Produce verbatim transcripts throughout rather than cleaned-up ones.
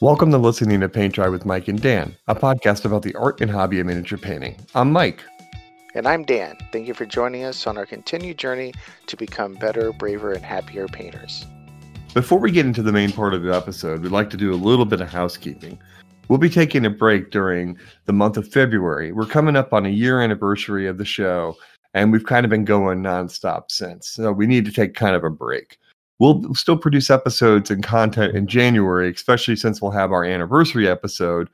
Welcome to listening to Paint Dry with Mike and Dan, a podcast about the art and hobby of miniature painting. I'm Mike. And I'm Dan. Thank you for joining us on our continued journey to become better, braver, and happier painters. Before we get into the main part of the episode, we'd like to do a little bit of housekeeping. We'll be taking a break during the month of February. We're coming up on a year anniversary of the show, and we've kind of been going nonstop since. So we need to take kind of a break. We'll still produce episodes and content in January, especially since we'll have our anniversary episode,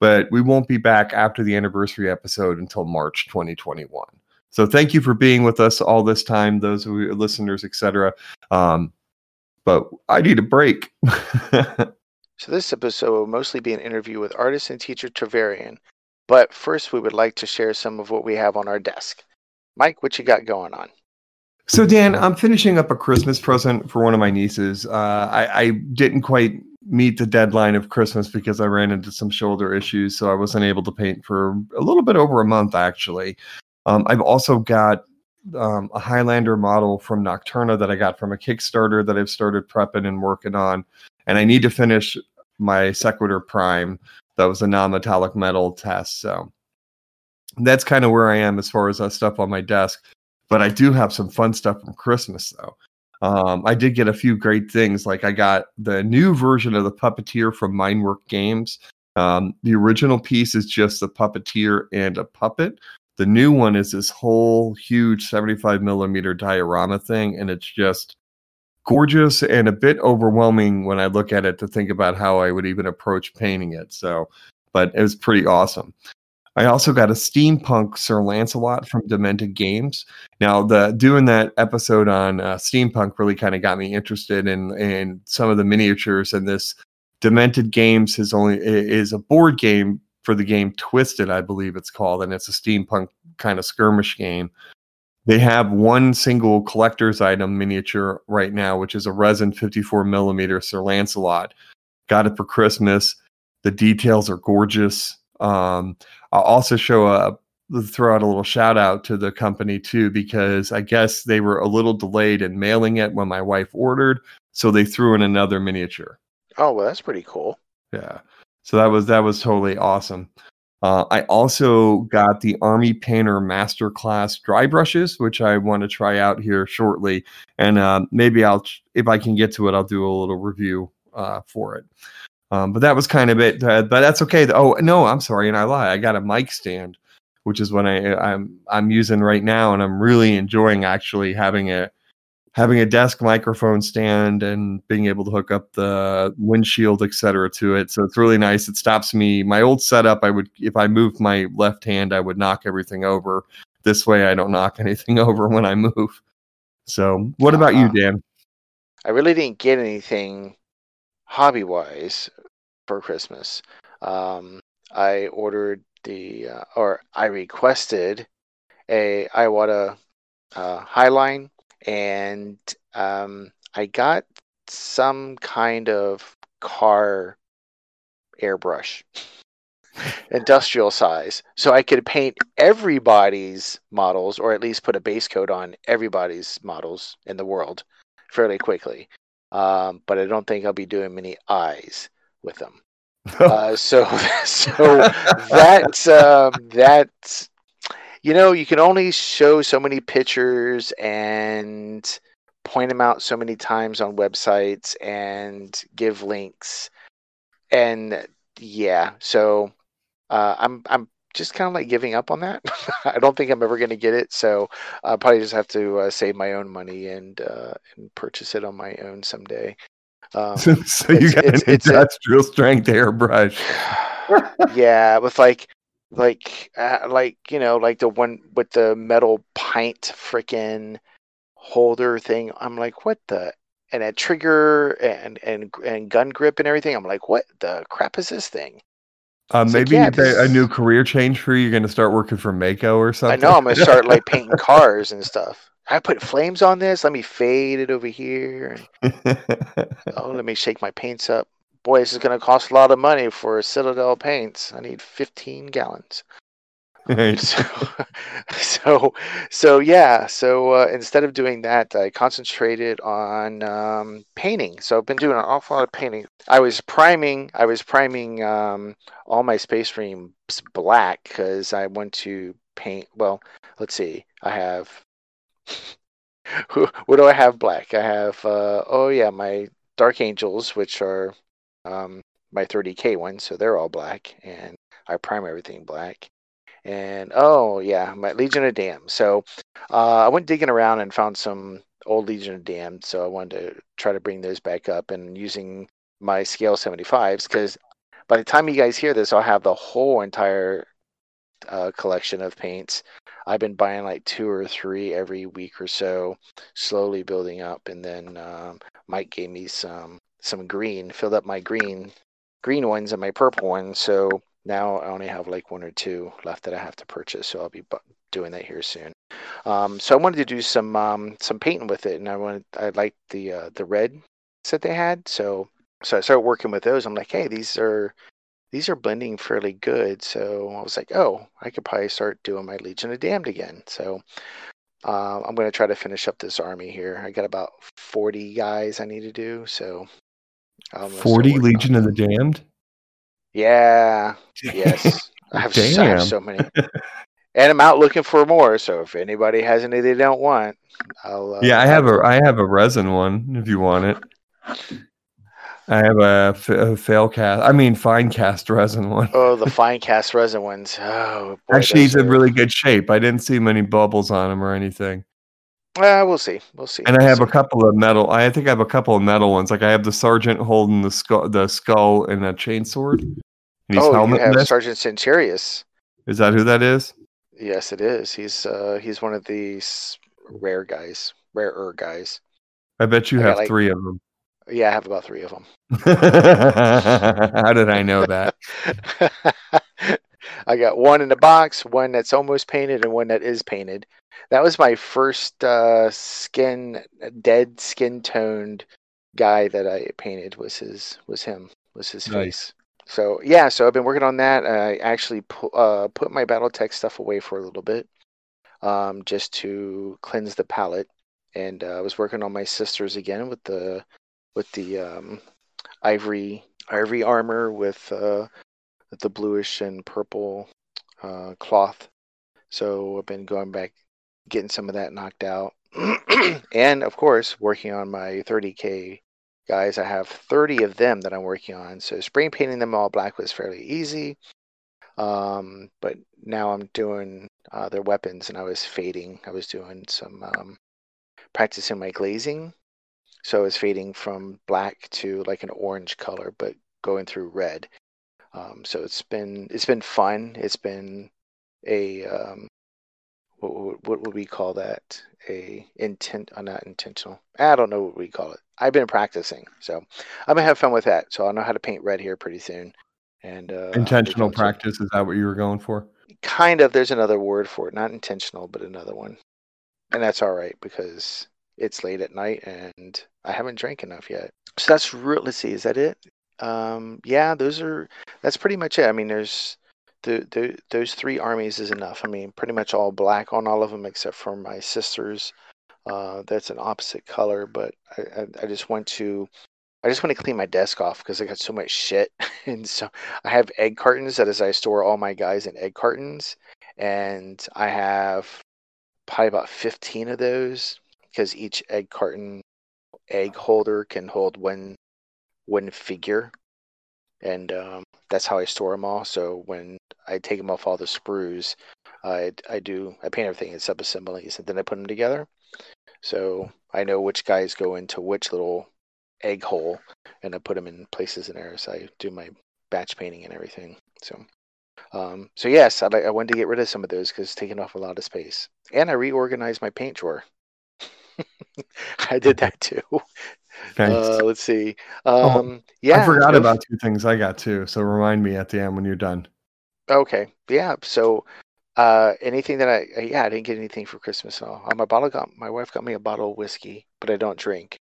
but we won't be back after the anniversary episode until March twenty twenty-one. So thank you for being with us all this time, those who are listeners, et cetera. Um, but I need a break. So this episode will mostly be an interview with artist and teacher Trevarian, but first we would like to share some of what we have on our desk. Mike, what you got going on? So, Dan, I'm finishing up a Christmas present for one of my nieces. Uh, I, I didn't quite meet the deadline of Christmas because I ran into some shoulder issues, so I wasn't able to paint for a little bit over a month, actually. Um, I've also got um, a Highlander model from Nocturna that I got from a Kickstarter that I've started prepping and working on, and I need to finish my Sequitur Prime. That was a non-metallic metal test, so that's kind of where I am as far as that stuff on my desk. But I do have some fun stuff from Christmas, though. Um, I did get a few great things. Like I got the new version of the Puppeteer from Mindwork Games. Um, the original piece is just the Puppeteer and a puppet. The new one is this whole huge seventy-five millimeter diorama thing. And it's just gorgeous and a bit overwhelming when I look at it to think about how I would even approach painting it. So, but it was pretty awesome. I also got a steampunk Sir Lancelot from Demented Games. Now, the doing that episode on uh, steampunk really kind of got me interested in, in some of the miniatures. And this Demented Games is only is a board game for the game Twisted, I believe it's called, and it's a steampunk kind of skirmish game. They have one single collector's item miniature right now, which is a resin fifty-four millimeter Sir Lancelot. Got it for Christmas. The details are gorgeous. Um, I'll also show up, throw out a little shout out to the company too, because I guess they were a little delayed in mailing it when my wife ordered. So they threw in another miniature. Oh, well, that's pretty cool. Yeah. So that was, that was totally awesome. Uh, I also got the Army Painter Masterclass dry brushes, which I want to try out here shortly. And, um, uh, maybe I'll, if I can get to it, I'll do a little review, uh, for it. Um, but that was kind of it, uh, but that's okay. Oh, no, I'm sorry. And I lie. I got a mic stand, which is what I, I'm I'm using right now. And I'm really enjoying actually having a having a desk microphone stand and being able to hook up the windshield, et cetera, to it. So it's really nice. It stops me. My old setup, I would if I moved my left hand, I would knock everything over. This way, I don't knock anything over when I move. So what uh-huh. about you, Dan? I really didn't get anything hobby-wise for Christmas. Um, I ordered the, uh, or I requested a Iwata uh, Highline, and um, I got some kind of car airbrush, industrial size, so I could paint everybody's models, or at least put a base coat on everybody's models in the world fairly quickly. Um, but I don't think I'll be doing many eyes with them. uh, so, so that, uh, that, you know, you can only show so many pictures and point them out so many times on websites and give links. And yeah, so, uh, I'm, I'm just kind of like giving up on that. I don't think I'm ever going to get it, so I'll probably just have to uh, save my own money and uh, and purchase it on my own someday. Um, so, so you got an industrial strength airbrush? Yeah, with like like uh, like you know like the one with the metal pint freaking holder thing. I'm like, what the and a trigger and and and gun grip and everything. I'm like, what the crap is this thing? Uh, maybe like, yeah, a new career change for you. You're going to start working for Mako or something. I know. I'm going to start like painting cars and stuff. I put flames on this. Let me fade it over here. And, oh, let me shake my paints up. Boy, this is going to cost a lot of money for Citadel paints. I need fifteen gallons. so, so, so yeah. So uh, instead of doing that, I concentrated on um, painting. So I've been doing an awful lot of painting. I was priming. I was priming um, all my space marines black because I want to paint. Well, let's see. I have. What do I have black? I have. Uh, oh yeah, my Dark Angels, which are um, my thirty K ones. So they're all black, and I prime everything black. And, oh, yeah, my Legion of Damned. So uh, I went digging around and found some old Legion of Damned. So I wanted to try to bring those back up and using my Scale seventy-fives. Because by the time you guys hear this, I'll have the whole entire uh, collection of paints. I've been buying like two or three every week or so, slowly building up. And then um, Mike gave me some some green, filled up my green, green ones and my purple ones. So now I only have like one or two left that I have to purchase, so I'll be doing that here soon. Um, so I wanted to do some um, some painting with it, and I wanted I liked the uh, the reds that they had, so so I started working with those. I'm like, hey, these are these are blending fairly good. So I was like, oh, I could probably start doing my Legion of Damned again. So uh, I'm going to try to finish up this army here. I got about forty guys I need to do. So forty Legion of the Damned. Yeah. Yes. I have, so, I have so many, and I'm out looking for more. So if anybody has any they don't want, I'll. Uh, yeah, I have a I have a resin one if you want it. I have a, f- a fail cast. I mean, fine cast resin one. Oh, the fine cast resin ones. Oh, boy, actually, he's are... in really good shape. I didn't see many bubbles on him or anything. Uh, we'll see. We'll see. And I have a couple of metal. I think I have a couple of metal ones. Like I have the sergeant holding the skull, the skull and a chainsword. And he's oh, you have Sergeant Centurius. Is that who that is? Yes, it is. He's uh, he's one of these rare guys, rarer guys. I bet you I have like, three of them. Yeah, I have about three of them. How did I know that? I got one in the box, one that's almost painted, and one that is painted. That was my first uh, skin, dead skin toned guy that I painted. Was his, was him, was his nice face. So yeah, so I've been working on that. I actually pu- uh, put my BattleTech stuff away for a little bit, um, just to cleanse the palette. And uh, I was working on my sisters again with the with the um, ivory ivory armor with uh, with the bluish and purple uh, cloth. So I've been going back, getting some of that knocked out. And, of course, working on my thirty K guys. I have thirty of them that I'm working on. So spray painting them all black was fairly easy. Um, but now I'm doing uh, their weapons, and I was fading. I was doing some um, practicing my glazing. So I was fading from black to like an orange color, but going through red. Um, so it's been it's been fun. It's been a... Um, What, what would we call that? A intent, uh, not intentional. I don't know what we call it. I've been practicing, so I'm gonna have fun with that. So I'll know how to paint red here pretty soon. And uh, intentional practice, is that what you were going for? Kind of. There's another word for it, not intentional, but another one. And that's all right because it's late at night and I haven't drank enough yet. So that's real. Let's see. Is that it? Um, yeah, those are. That's pretty much it. I mean, there's. The, the, those three armies is enough. I mean, pretty much all black on all of them except for my sisters. Uh, that's an opposite color, but I, I, I just want to, I just want to clean my desk off because I got so much shit, and so I have egg cartons. That is, I store all my guys in egg cartons, and I have probably about fifteen of those because each egg carton egg holder can hold one one figure, and um, that's how I store them all. So when I take them off all the sprues. Uh, I I do I paint everything in sub-assemblies, and then I put them together. So I know which guys go into which little egg hole, and I put them in places in there. So I do my batch painting and everything. So, um, so yes, I I wanted to get rid of some of those because it's taking off a lot of space, and I reorganized my paint drawer. I did that too. Nice. Uh, let's see. Um, oh, yeah, I forgot so about two things I got too. So remind me at the end when you're done. Okay. Yeah. So, uh, anything that I, yeah, I didn't get anything for Christmas at all. Uh, my bottle got, my wife got me a bottle of whiskey, but I don't drink,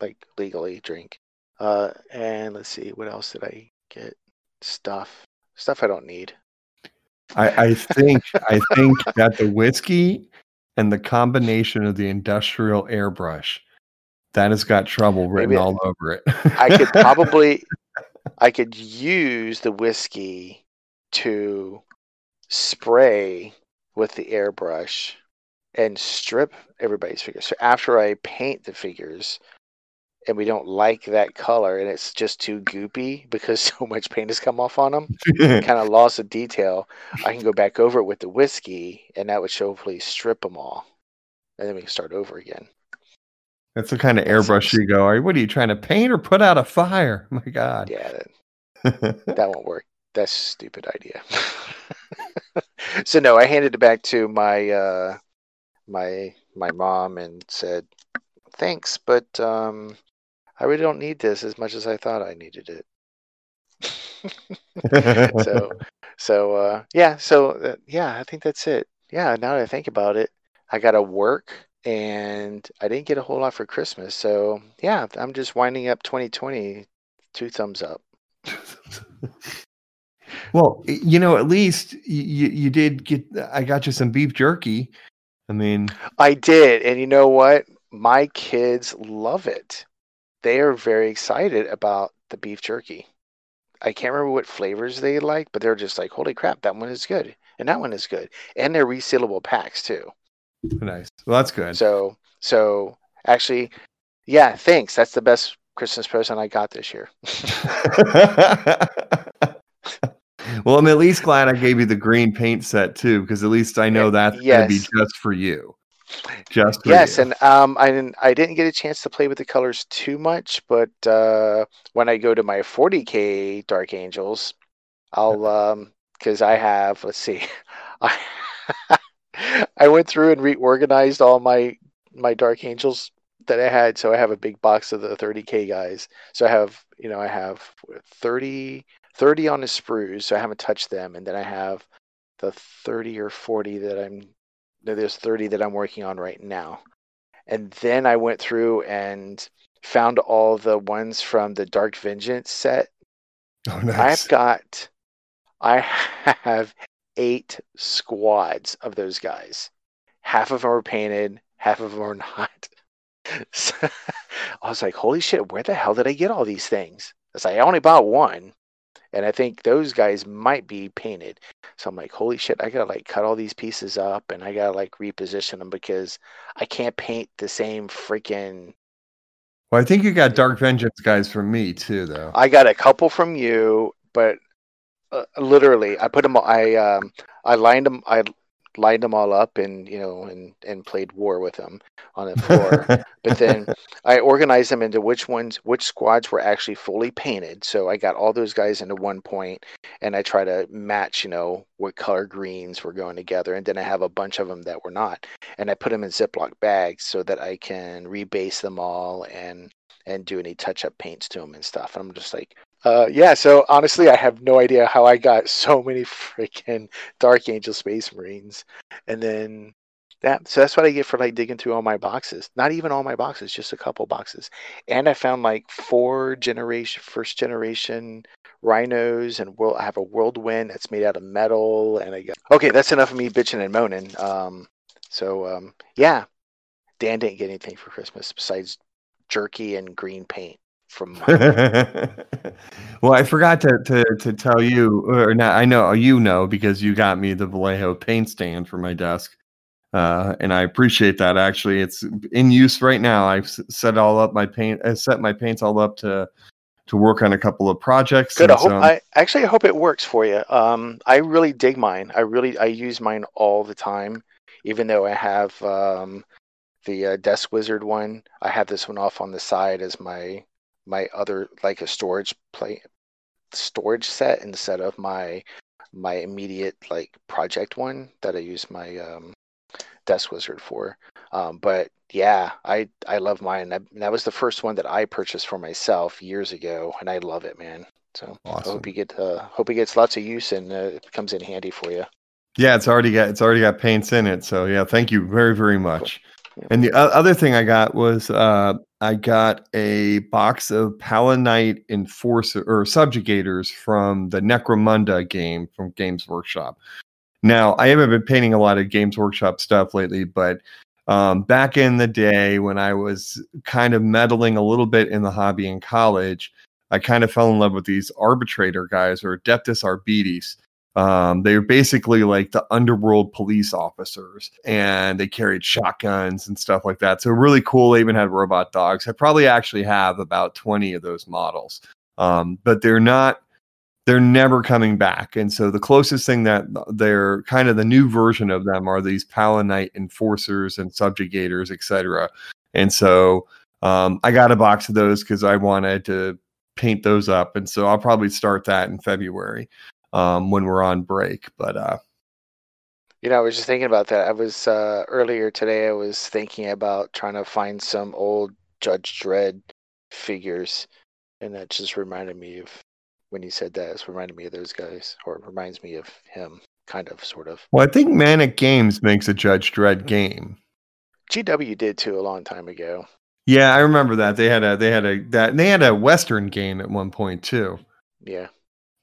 like legally drink. Uh, and let's see, what else did I get? Stuff, stuff I don't need. I, I think I think that the whiskey and the combination of the industrial airbrush, that has got trouble written Maybe all I, over it. I could probably I could use the whiskey to spray with the airbrush and strip everybody's figures. So after I paint the figures and we don't like that color and it's just too goopy because so much paint has come off on them, kind of lost the detail, I can go back over it with the whiskey and that would hopefully strip them all. And then we can start over again. That's the kind of airbrush you go, are you, what are you trying to paint or put out a fire? My God. Yeah, that, that won't work. That's a stupid idea. So no, I handed it back to my uh, my my mom and said, thanks, but um, I really don't need this as much as I thought I needed it. so so uh, yeah, so uh, yeah, I think that's it. Yeah, now that I think about it, I got to work and I didn't get a whole lot for Christmas. So yeah, I'm just winding up twenty twenty, two thumbs up. Well, you know, at least you you did get, I got you some beef jerky. I mean, I did. And you know what? My kids love it. They are very excited about the beef jerky. I can't remember what flavors they like, but they're just like, holy crap, that one is good. And that one is good. And they're resealable packs too. Nice. Well, that's good. So, so actually, yeah, thanks. That's the best Christmas present I got this year. Well, I'm at least glad I gave you the green paint set too, because at least I know that's yes. going to be just for you. Just for yes, you. And um, I didn't, I didn't get a chance to play with the colors too much, but uh, when I go to my forty K Dark Angels, I'll um, because I have let's see, I I went through and reorganized all my my Dark Angels that I had, so I have a big box of the thirty K guys. So I have you know I have thirty. thirty on the sprues, so I haven't touched them, and then I have the thirty or forty that I'm no, there's thirty that I'm working on right now. And then I went through and found all the ones from the Dark Vengeance set. Oh, nice. I've got I have eight squads of those guys. Half of them are painted, half of them are not. So, I was like, holy shit, where the hell did I get all these things? It's like I only bought one. And I think those guys might be painted. So I'm like, holy shit, I got to like cut all these pieces up and I got to like reposition them because I can't paint the same freaking. Well, I think you got Dark Vengeance guys from me too, though. I got a couple from you, but uh, literally I put them, I, um, I lined them, I lined them all up and, you know, and, and played war with them on the floor. But then I organized them into which ones, which squads were actually fully painted. So I got all those guys into one point and I try to match, you know, what color greens were going together. And then I have a bunch of them that were not. And I put them in Ziploc bags so that I can rebase them all and, and do any touch up paints to them and stuff. And I'm just like, Uh, yeah, so honestly, I have no idea how I got so many freaking Dark Angel Space Marines. And then that, so that's what I get for like digging through all my boxes. Not even all my boxes, just a couple boxes. And I found like four generation, first generation rhinos, and world, I have a whirlwind that's made out of metal. And I got, okay, that's enough of me bitching and moaning. Um, so um, yeah, Dan didn't get anything for Christmas besides jerky and green paint. From Well, I forgot to, to to tell you, or not, I know you know because you got me the Vallejo paint stand for my desk, uh, and I appreciate that. Actually, it's in use right now. I've set all up my paint, I set my paints all up to to work on a couple of projects. Good. I hope. So, I actually I hope it works for you. Um, I really dig mine. I really I use mine all the time, even though I have um the uh, Desk Wizard one. I have this one off on the side as my my other like a storage play storage set instead of my my immediate like project one that I use my um Desk Wizard for, um but yeah I I love mine. I, that was the first one that I purchased for myself years ago and I love it, man. So awesome. I hope you get uh hope it gets lots of use and uh, it comes in handy for you. Yeah, it's already got it's already got paints in it, so yeah, thank you very very much. Cool. And the other thing I got was uh, I got a box of Palanite enforcer or subjugators from the Necromunda game from Games Workshop. Now, I haven't been painting a lot of Games Workshop stuff lately, but um, back in the day when I was kind of meddling a little bit in the hobby in college, I kind of fell in love with these arbitrator guys, or Adeptus Arbites. Um, they were basically like the underworld police officers, and they carried shotguns and stuff like that. So really cool. They even had robot dogs. I probably actually have about twenty of those models, um, but they're not, they're never coming back. And so the closest thing that they're kind of the new version of them are these Palanite enforcers and subjugators, et cetera. And so um, I got a box of those because I wanted to paint those up. And so I'll probably start that in February. Um, when we're on break, but uh, you know, I was just thinking about that. I was uh, earlier today. I was thinking about trying to find some old Judge Dredd figures, and that just reminded me of when you said that. It's reminded me of those guys, or it reminds me of him, kind of, sort of. Well, I think Manic Games makes a Judge Dredd game. G W did too a long time ago. Yeah, I remember that. They had a they had a that and they had a Western game at one point too. Yeah.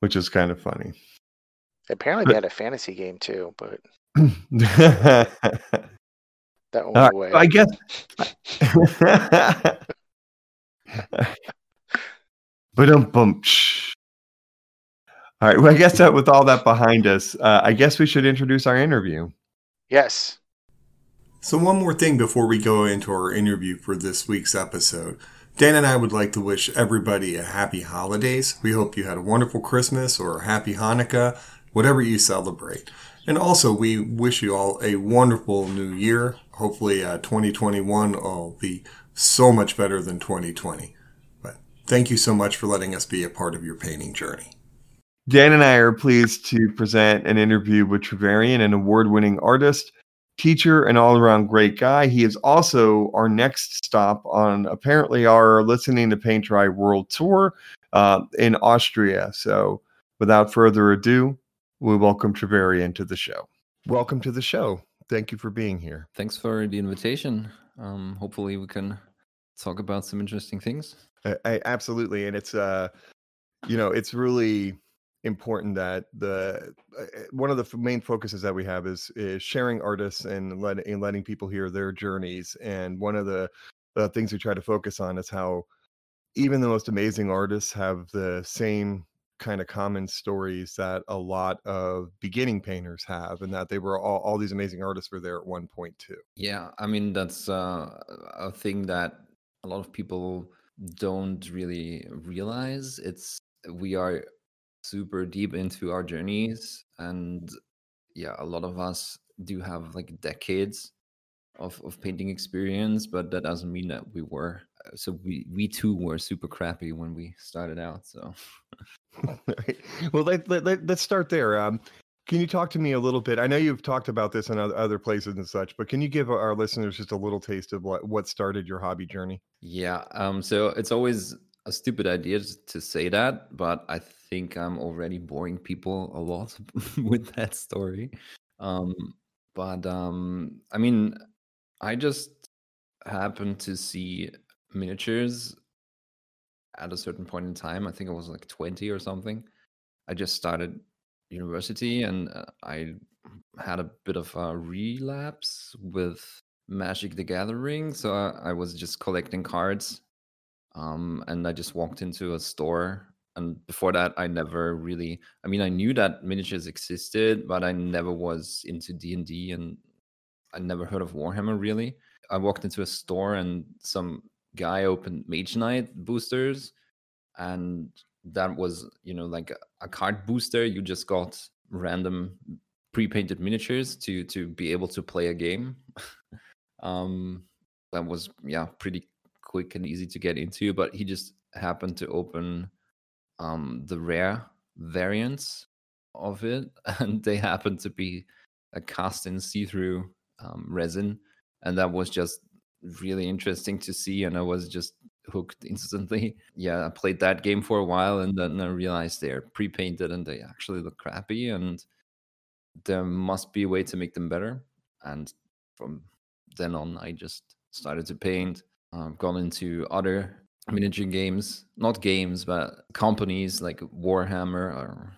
Which is kind of funny. Apparently but, they had a fantasy game too, but that went uh, away. I guess. But um, bump. All right. Well, I guess that with all that behind us, uh, I guess we should introduce our interview. Yes. So one more thing before we go into our interview for this week's episode. Dan and I would like to wish everybody a happy holidays. We hope you had a wonderful Christmas or a happy Hanukkah, whatever you celebrate. And also, we wish you all a wonderful new year. Hopefully, uh, twenty twenty-one will be so much better than twenty twenty. But thank you so much for letting us be a part of your painting journey. Dan and I are pleased to present an interview with Trevarian, an award-winning artist, teacher, and all-around great guy. He is also our next stop on apparently our Listening to Paint Dry World Tour uh, in Austria. So without further ado, we welcome Trevarian to the show. Welcome to the show. Thank you for being here. Thanks for the invitation. Um, hopefully we can talk about some interesting things. I, I, absolutely. And it's, uh, you know, it's really important that the uh, one of the f- main focuses that we have is is sharing artists and, let, and letting people hear their journeys. And one of the uh, things we try to focus on is how even the most amazing artists have the same kind of common stories that a lot of beginning painters have, and that they were all, all these amazing artists were there at one point too. Yeah, I mean, that's uh, a thing that a lot of people don't really realize. It's we are super deep into our journeys, and yeah, a lot of us do have like decades of, of painting experience, but that doesn't mean that we were so we we too were super crappy when we started out. So right. Well, let, let, let, let's start there. Um can you talk to me a little bit? I know you've talked about this in other places and such, but can you give our listeners just a little taste of what what started your hobby journey? Yeah, um so it's always a stupid idea to say that, but I think I'm already boring people a lot with that story. Um, but um, I mean, I just happened to see miniatures at a certain point in time. I think I was like twenty or something. I just started university, and I had a bit of a relapse with Magic the Gathering. So I, I was just collecting cards. Um, and I just walked into a store, and before that, I never really, I mean, I knew that miniatures existed, but I never was into D and D, and I never heard of Warhammer, really. I walked into a store, and some guy opened Mage Knight boosters, and that was, you know, like a card booster. You just got random pre-painted miniatures to, to be able to play a game. um, that was, yeah, pretty quick and easy to get into, but he just happened to open um, the rare variants of it, and they happened to be a cast in see-through um, resin, and that was just really interesting to see, and I was just hooked instantly. Yeah, I played that game for a while, and then I realized they're pre-painted, and they actually look crappy, and there must be a way to make them better, and from then on, I just started to paint. I've gone into other miniature games, not games, but companies like Warhammer or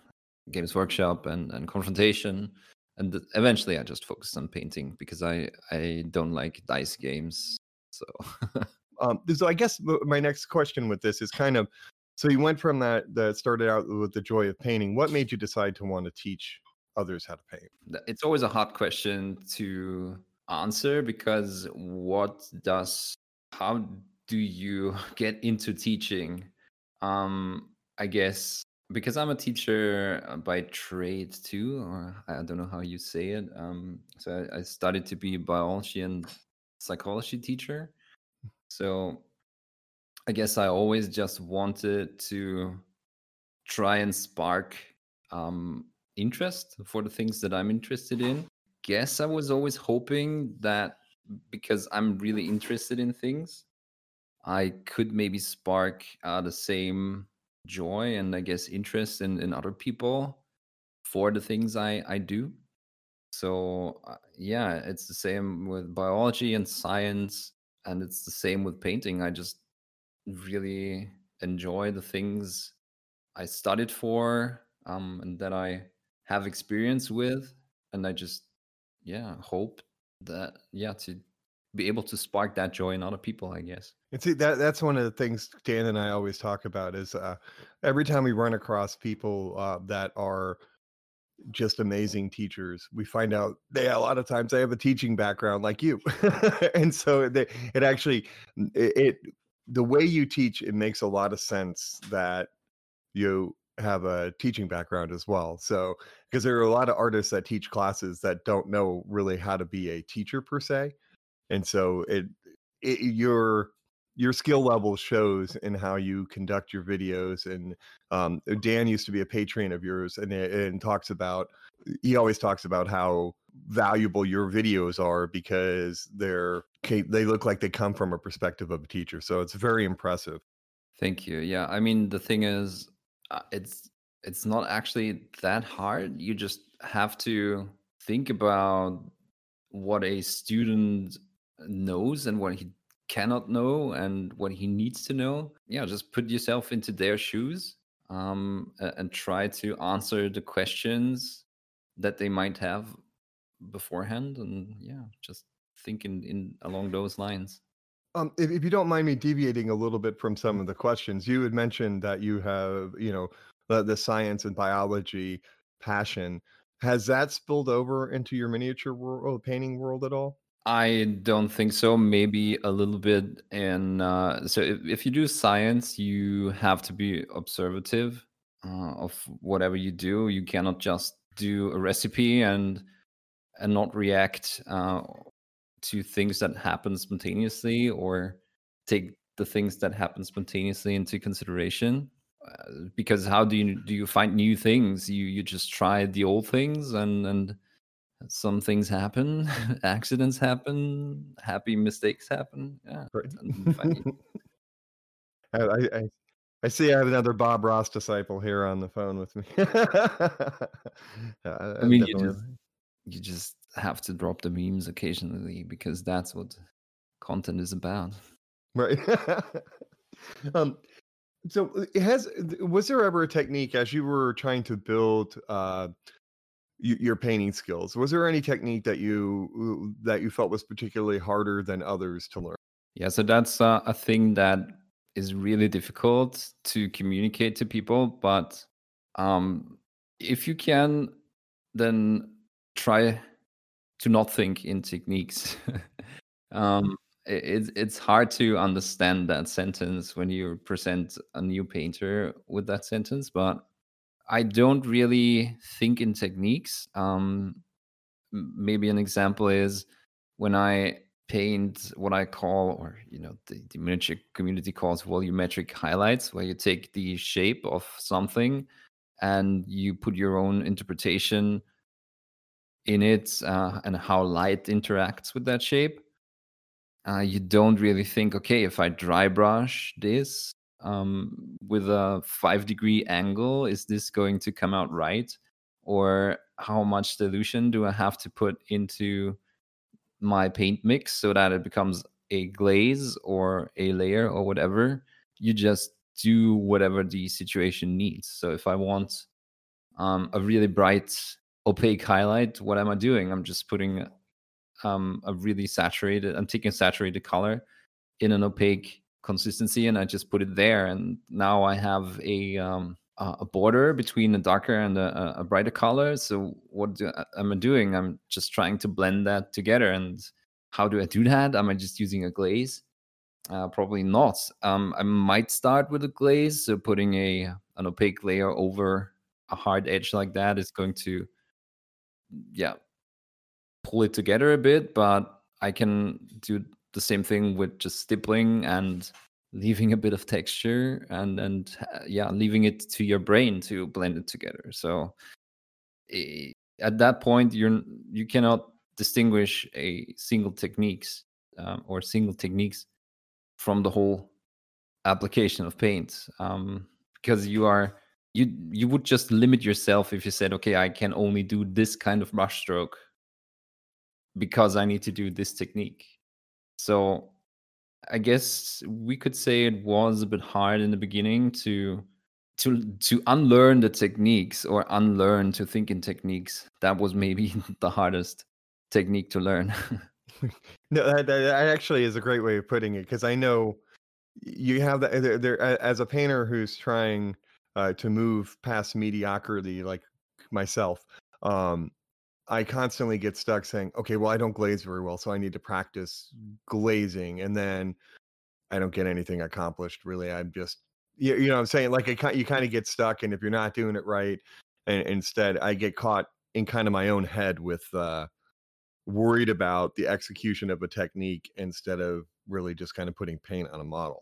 Games Workshop and, and Confrontation, and th- eventually I just focused on painting because I, I don't like dice games. So, um, so I guess my next question with this is kind of, so you went from that, that started out with the joy of painting. What made you decide to want to teach others how to paint? It's always a hard question to answer because what does, how do you get into teaching? Um, I guess because I'm a teacher by trade too, or I don't know how you say it. Um, so I, I started to be a biology and psychology teacher. So I guess I always just wanted to try and spark um, interest for the things that I'm interested in. Guess I was always hoping that because I'm really interested in things, I could maybe spark uh, the same joy and I guess interest in, in other people for the things I, I do. So uh, yeah, it's the same with biology and science, and it's the same with painting. I just really enjoy the things I studied for um, and that I have experience with. And I just, yeah, hope that, yeah, to be able to spark that joy in other people, I guess. And see, that that's one of the things Dan and I always talk about is uh, every time we run across people uh, that are just amazing teachers, we find out they a lot of times they have a teaching background like you. And so they, it actually, it, it the way you teach, it makes a lot of sense that you have a teaching background as well. So because there are a lot of artists that teach classes that don't know really how to be a teacher per se. And so it, it your your skill level shows in how you conduct your videos. And um, Dan used to be a patron of yours, and and talks about he always talks about how valuable your videos are because they're they look like they come from a perspective of a teacher. So it's very impressive. Thank you. Yeah, I mean the thing is, uh, it's it's not actually that hard. You just have to think about what a student knows and what he cannot know and what he needs to know. Yeah, just put yourself into their shoes um, and try to answer the questions that they might have beforehand. And yeah, just thinking in along those lines. Um, if, if you don't mind me deviating a little bit from some of the questions, you had mentioned that you have, you know, the, the science and biology passion. Has that spilled over into your miniature world, painting world at all? I don't think so. Maybe a little bit. And uh, so if, if you do science, you have to be observative uh, of whatever you do. You cannot just do a recipe and and not react uh, to things that happen spontaneously or take the things that happen spontaneously into consideration. Uh, because how do you do you find new things? You you just try the old things and and. Some things happen, accidents happen, happy mistakes happen. Yeah, right. I, I, I see I have another Bob Ross disciple here on the phone with me. yeah, I mean, you just, you just have to drop the memes occasionally because that's what content is about. Right. um. So has was there ever a technique as you were trying to build uh, your painting skills? Was there any technique that you that you felt was particularly harder than others to learn? Yeah, so that's uh, a thing that is really difficult to communicate to people. But um, if you can, then try to not think in techniques. um, it, it's hard to understand that sentence when you present a new painter with that sentence, but I don't really think in techniques. Um, maybe an example is when I paint what I call, or you know, the, the miniature community calls volumetric highlights, where you take the shape of something and you put your own interpretation in it uh, and how light interacts with that shape. Uh, you don't really think, okay, if I dry brush this, Um, with a five degree angle, is this going to come out right? Or how much dilution do I have to put into my paint mix so that it becomes a glaze or a layer or whatever? You just do whatever the situation needs. So if I want um, a really bright opaque highlight, what am I doing? I'm just putting um, a really saturated, I'm taking a saturated color in an opaque consistency, and I just put it there. And now I have a um, a border between a darker and a, a brighter color. So what do, am I doing? I'm just trying to blend that together. And how do I do that? Am I just using a glaze? Uh, probably not. Um, I might start with a glaze. So putting a an opaque layer over a hard edge like that is going to, yeah, pull it together a bit. But I can do the same thing with just stippling and leaving a bit of texture and and uh, yeah, leaving it to your brain to blend it together. So uh, at that point, you're you cannot distinguish a single techniques um, or single techniques from the whole application of paint, um, because you are you you would just limit yourself if you said, okay, I can only do this kind of brush stroke because I need to do this technique. So I guess we could say it was a bit hard in the beginning to to to unlearn the techniques or unlearn to think in techniques. That was maybe the hardest technique to learn. No, that, that actually is a great way of putting it, because I know you have that there, there as a painter who's trying uh, to move past mediocrity, like myself. Um, I constantly get stuck saying, okay, well, I don't glaze very well, so I need to practice glazing. And then I don't get anything accomplished, really. I'm just, you, you know what I'm saying? Like, I, you kind of get stuck, and if you're not doing it right, and instead I get caught in kind of my own head with uh, worried about the execution of a technique instead of really just kind of putting paint on a model.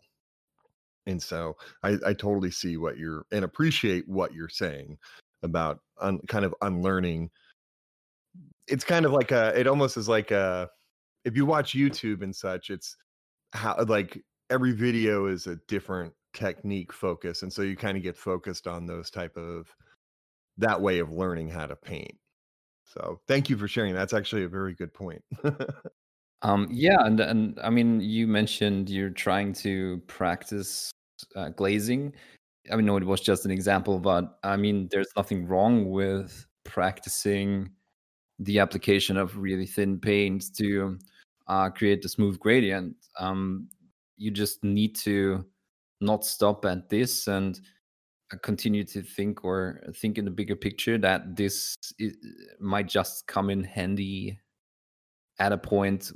And so I, I totally see what you're, and appreciate what you're saying about un, kind of unlearning. It's kind of like a, it almost is like a, if you watch YouTube and such, it's how, like, every video is a different technique focus. And so you kind of get focused on those type of, that way of learning how to paint. So thank you for sharing. That's actually a very good point. um, yeah. And, and I mean, you mentioned you're trying to practice uh, glazing. I mean, no, it was just an example, but I mean, there's nothing wrong with practicing the application of really thin paints to uh, create the smooth gradient. Um, you just need to not stop at this and continue to think or think in the bigger picture that this is, might just come in handy at a point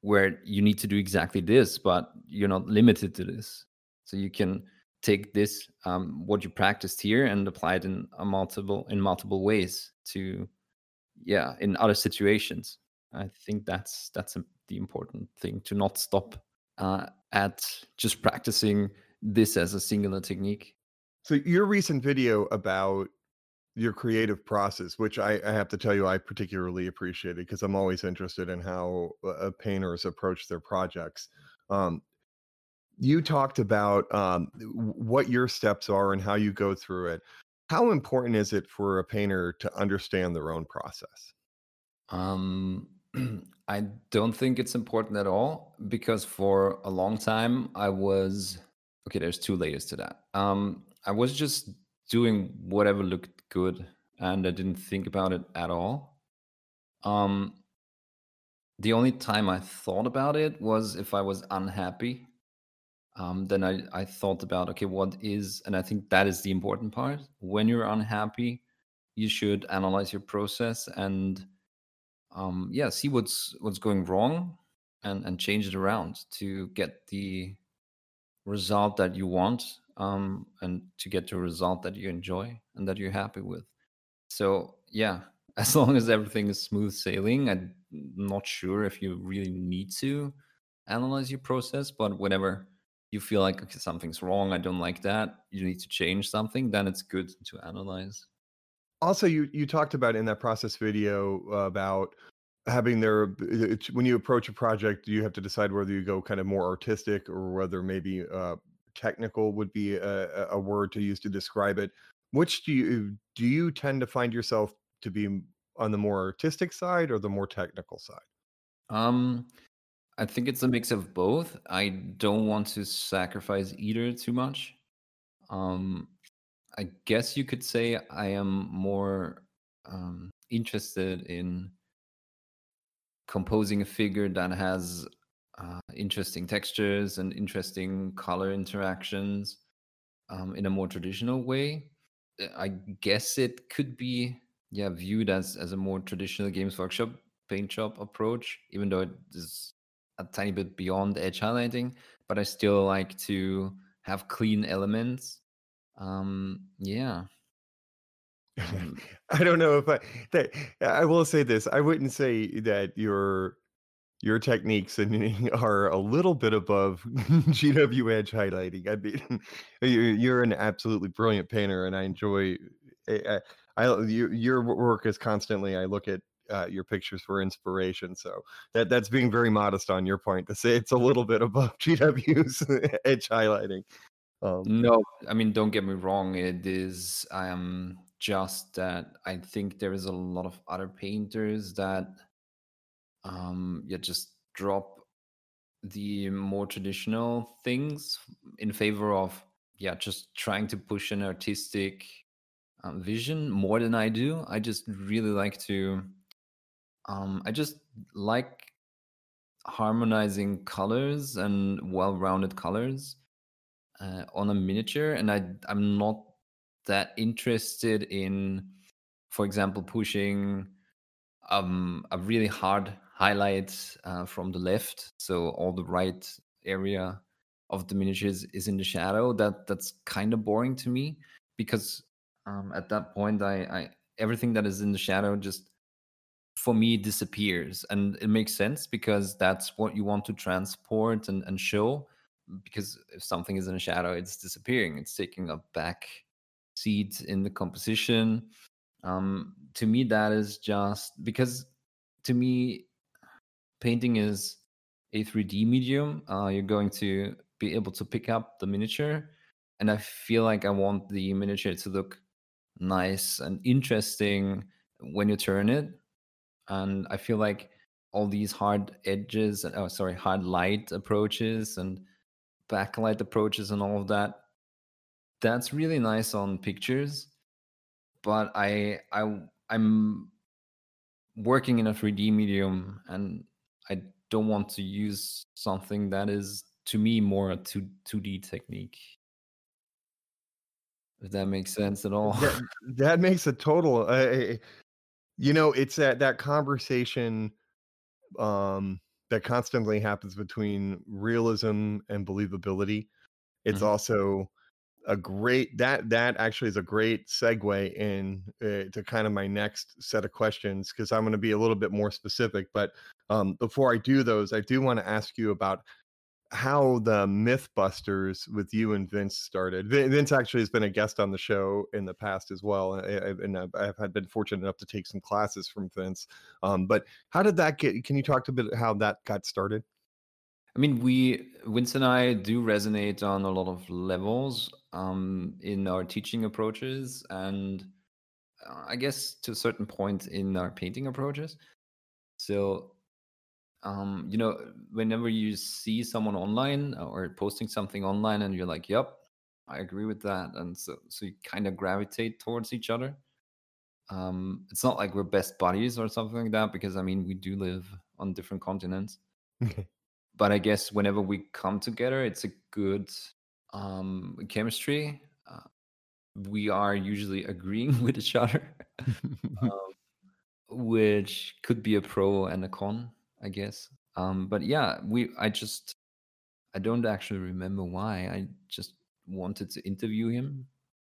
where you need to do exactly this, but you're not limited to this. So you can take this, um, what you practiced here, and apply it in a multiple, in multiple ways to, yeah, in other situations. I think that's that's a, the important thing, to not stop uh, at just practicing this as a singular technique. So your recent video about your creative process, which I, I have to tell you I particularly appreciated, because I'm always interested in how uh, painters approach their projects. Um, you talked about um, what your steps are and how you go through it. How important is it for a painter to understand their own process? Um, I don't think it's important at all, because for a long time I was, okay, there's two layers to that. Um, I was just doing whatever looked good, and I didn't think about it at all. Um, the only time I thought about it was if I was unhappy. Um, then I, I thought about, okay, what is, and I think that is the important part. When you're unhappy, you should analyze your process and, um, yeah, see what's what's going wrong and, and change it around to get the result that you want, um, and to get the result that you enjoy and that you're happy with. So, yeah, as long as everything is smooth sailing, I'm not sure if you really need to analyze your process, but whatever. You feel like, okay, something's wrong, I don't like that, you need to change something, then it's good to analyze. Also, you you talked about in that process video about having their, when you approach a project, you have to decide whether you go kind of more artistic or whether maybe uh, technical would be a, a word to use to describe it. Which do you, do you tend to find yourself to be on the more artistic side or the more technical side? Um. I think it's a mix of both. I don't want to sacrifice either too much. Um, I guess you could say I am more um, interested in composing a figure that has uh, interesting textures and interesting color interactions um, in a more traditional way. I guess it could be yeah viewed as, as a more traditional Games Workshop paint job approach, even though it is a tiny bit beyond edge highlighting, but I still like to have clean elements. Um, yeah. I don't know if I, that, I will say this. I wouldn't say that your, your techniques are a little bit above G W edge highlighting. I mean, you're an absolutely brilliant painter, and I enjoy, I, I your work is constantly, I look at Uh, your pictures for inspiration, so that that's being very modest on your point to say it's a little bit above G W's edge highlighting. Um, no, I mean, don't get me wrong. It is um, just that I think there is a lot of other painters that um, yeah, just drop the more traditional things in favor of yeah, just trying to push an artistic um, vision more than I do. I just really like to. Um, I just like harmonizing colors and well-rounded colors uh, on a miniature, and I, I'm not that interested in, for example, pushing um, a really hard highlight uh, from the left, so all the right area of the miniatures is in the shadow. That that's kind of boring to me, because um, at that point, I, I everything that is in the shadow just for me disappears, and it makes sense because that's what you want to transport and, and show, because if something is in a shadow, it's disappearing, it's taking a back seat in the composition. Um, to me, that is just because to me painting is a three D medium. Uh, you're going to be able to pick up the miniature, and I feel like I want the miniature to look nice and interesting when you turn it. And I feel like all these hard edges, and oh, sorry, hard light approaches and backlight approaches and all of that, that's really nice on pictures. But I, I, I'm working in a three D medium, and I don't want to use something that is, to me, more a two D technique. If that makes sense at all. That, that makes a total... Uh, You know, it's that, that conversation um, that constantly happens between realism and believability. It's mm-hmm. also a great, that that actually is a great segue in uh, to kind of my next set of questions, because I'm going to be a little bit more specific. But um, before I do those, I do want to ask you about how the Mythbusters with you and Vince started. Vince actually has been a guest on the show in the past as well, and I've had been fortunate enough to take some classes from Vince. Um, but how did that get? Can you talk a bit how that got started? I mean, we Vince and I do resonate on a lot of levels um, in our teaching approaches, and I guess to a certain point in our painting approaches. So. Um, you know, whenever you see someone online or posting something online and you're like, yep, I agree with that. And so, so you kind of gravitate towards each other. Um, it's not like we're best buddies or something like that, because I mean, we do live on different continents, but I guess whenever we come together, it's a good, um, chemistry. Uh, we are usually agreeing with each other, um, which could be a pro and a con. I guess. Um, but yeah, we, I just, I don't actually remember why. I just wanted to interview him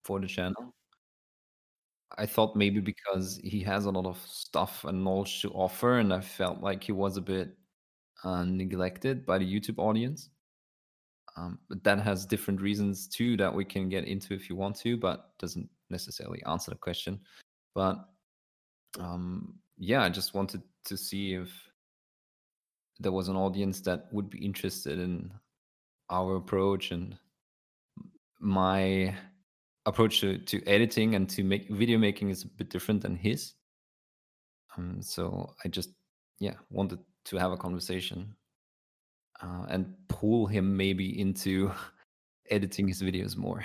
for the channel. I thought maybe because he has a lot of stuff and knowledge to offer, and I felt like he was a bit uh, neglected by the YouTube audience. Um, but that has different reasons too that we can get into if you want to, but doesn't necessarily answer the question. But um, yeah, I just wanted to see if there was an audience that would be interested in our approach and my approach to, to editing and to make video making is a bit different than his. Um, so I just, yeah, wanted to have a conversation uh, and pull him maybe into editing his videos more.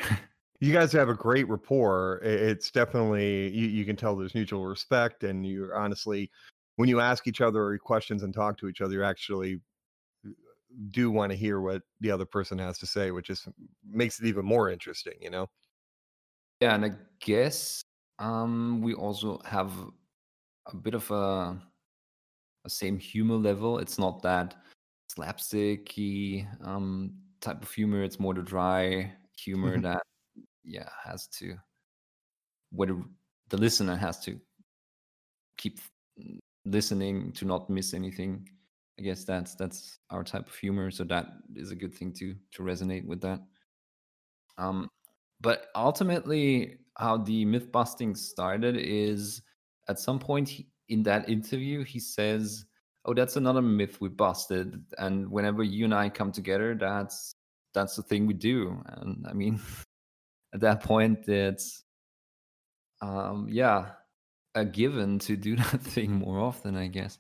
You guys have a great rapport. It's definitely, you, you can tell there's mutual respect, and you're honestly, when you ask each other questions and talk to each other, you actually do want to hear what the other person has to say, which just makes it even more interesting, you know? Yeah, and I guess um, we also have a bit of a, a same humor level. It's not that slapsticky um, type of humor. It's more the dry humor that, yeah, has to, what the listener has to keep listening to not miss anything. I guess that's that's our type of humor, so that is a good thing to to resonate with that. Um, but ultimately, how the myth busting started is at some point he, in that interview, he says, "Oh, that's another myth we busted, and whenever you and I come together, that's that's the thing we do." And I mean, at that point, it's um, yeah, a given to do that thing more often, I guess.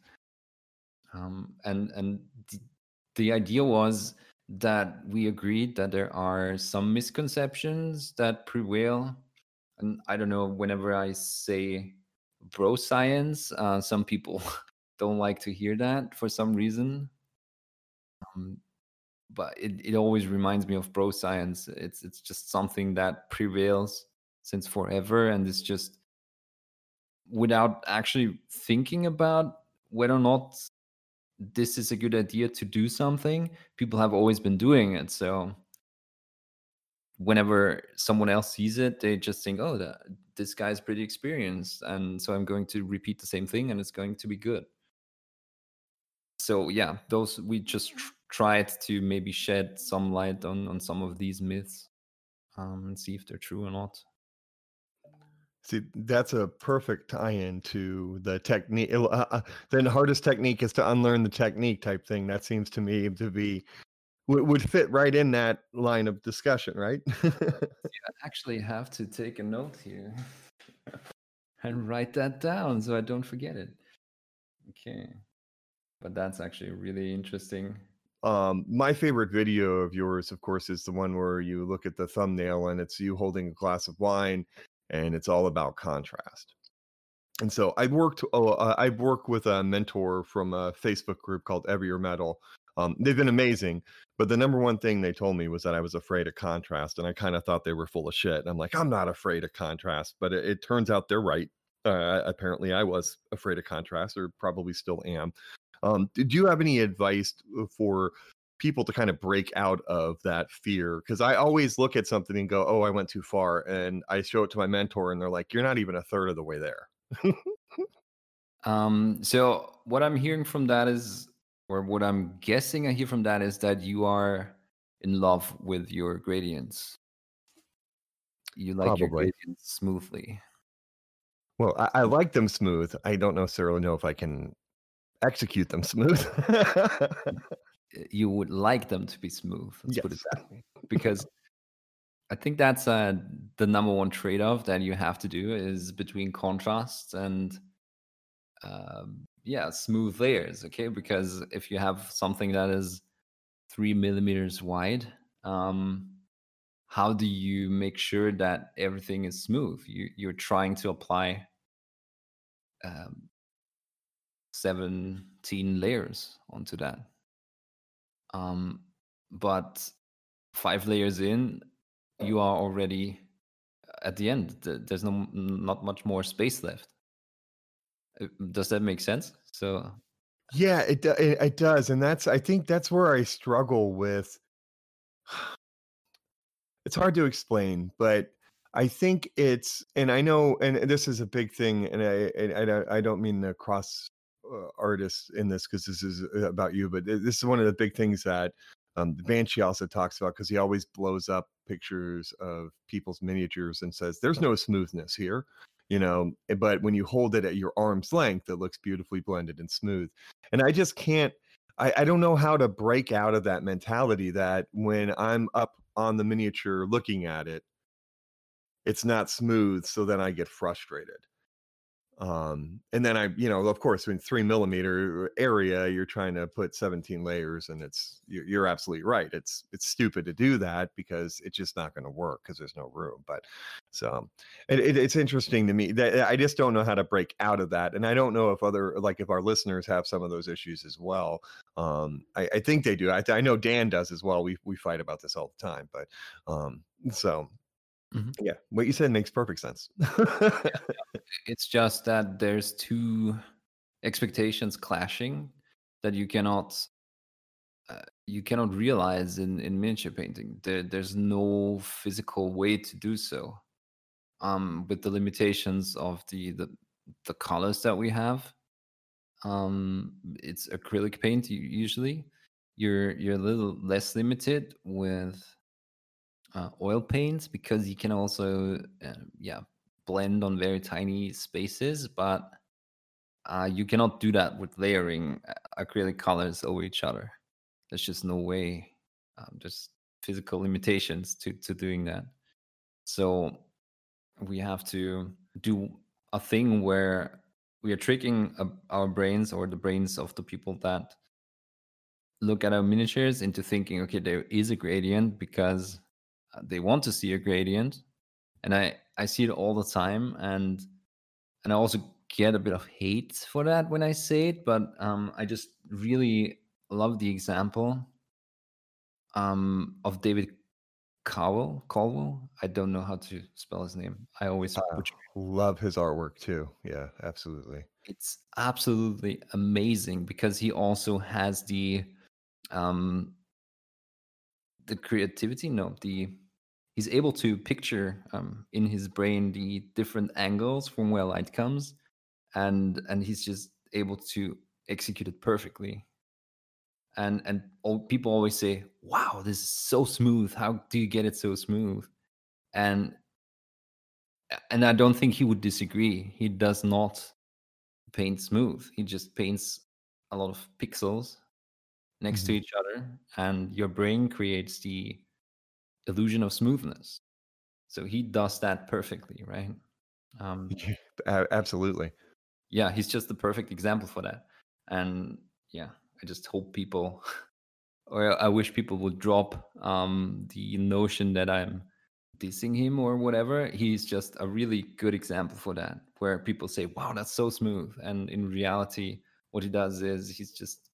Um, and and th- the idea was that we agreed that there are some misconceptions that prevail. And I don't know, whenever I say bro science, uh, some people don't like to hear that for some reason. Um, but it, it always reminds me of bro science. It's, it's just something that prevails since forever. And it's just without actually thinking about whether or not this is a good idea to do something, people have always been doing it. So whenever someone else sees it, they just think, oh, that, this guy's pretty experienced, and so I'm going to repeat the same thing and it's going to be good. So yeah, those we just tr- tried to maybe shed some light on, on some of these myths um, and see if they're true or not. See, that's a perfect tie-in to the technique. Uh, the hardest technique is to unlearn the technique type thing. That seems to me to be, w- would fit right in that line of discussion, right? Yeah, I actually have to take a note here and write that down so I don't forget it. Okay. But that's actually really interesting. Um, my favorite video of yours, of course, is the one where you look at the thumbnail and it's you holding a glass of wine. And it's all about contrast. And so I've worked. Oh, uh, I've worked with a mentor from a Facebook group called Ever Your Metal. Um, they've been amazing. But the number one thing they told me was that I was afraid of contrast, and I kind of thought they were full of shit. And I'm like, I'm not afraid of contrast, but it, it turns out they're right. Uh, apparently, I was afraid of contrast, or probably still am. Um, do you have any advice for people to kind of break out of that fear? Because I always look at something and go, oh, I went too far. And I show it to my mentor and they're like, you're not even a third of the way there. um, so what I'm hearing from that is, or what I'm guessing I hear from that is that you are in love with your gradients. You like Probably. your gradients smoothly. Well, I, I like them smooth. I don't necessarily know if I can execute them smooth. You would like them to be smooth. Let's yes. put it that way. Because I think that's uh, the number one trade-off that you have to do is between contrast and uh, yeah, smooth layers. Okay, because if you have something that is three millimeters wide, um, how do you make sure that everything is smooth? You, you're trying to apply um, seventeen layers onto that. Um, but five layers in, you are already at the end. There's no not much more space left. Does that make sense? So, yeah, it it, it does, and that's I think that's where I struggle with. It's hard to explain, but I think it's, and I know, and this is a big thing, and I and I, I don't mean to cross. Uh, artists in this because this is about you, but this is one of the big things that um, the Banshee also talks about, because he always blows up pictures of people's miniatures and says there's no smoothness here, you know, but when you hold it at your arm's length, it looks beautifully blended and smooth. And I just can't, I, I don't know how to break out of that mentality that when I'm up on the miniature looking at it, it's not smooth, so then I get frustrated. Um, and then I, you know, of course, in three millimeter area, you're trying to put seventeen layers, and it's, you're, you're absolutely right. It's, it's stupid to do that because it's just not going to work because there's no room. But so it, it, it's interesting to me that I just don't know how to break out of that. And I don't know if other, like if our listeners have some of those issues as well. Um, I, I think they do. I, I know Dan does as well. We, we fight about this all the time, but, um, so mm-hmm. Yeah, what you said makes perfect sense. yeah, it's just that there's two expectations clashing that you cannot uh, you cannot realize in, in miniature painting. There, there's no physical way to do so, um, with the limitations of the, the the colors that we have. Um, it's acrylic paint usually. You're you're a little less limited with. Uh, oil paints, because you can also uh, yeah blend on very tiny spaces, but uh, you cannot do that with layering acrylic colors over each other. There's just no way. Um, there's physical limitations to, to doing that. So we have to do a thing where we are tricking uh, our brains, or the brains of the people that look at our miniatures, into thinking, okay, there is a gradient because they want to see a gradient, and I, I see it all the time, and and I also get a bit of hate for that when I say it, but um, I just really love the example um, of David Colwell. Colwell, I don't know how to spell his name. I always uh, love his artwork too. Yeah, absolutely. It's absolutely amazing because he also has the um, the creativity. No, the he's able to picture um, in his brain the different angles from where light comes, and and he's just able to execute it perfectly. And and all, people always say, "Wow, this is so smooth. How do you get it so smooth?" And and I don't think he would disagree. He does not paint smooth. He just paints a lot of pixels next mm-hmm. to each other, and your brain creates the illusion of smoothness. So he does that perfectly, right? Um, Absolutely. Yeah, he's just the perfect example for that. And yeah, I just hope people, or I wish people would drop um, the notion that I'm dissing him or whatever. He's just a really good example for that, where people say, wow, that's so smooth. And in reality, what he does is he's just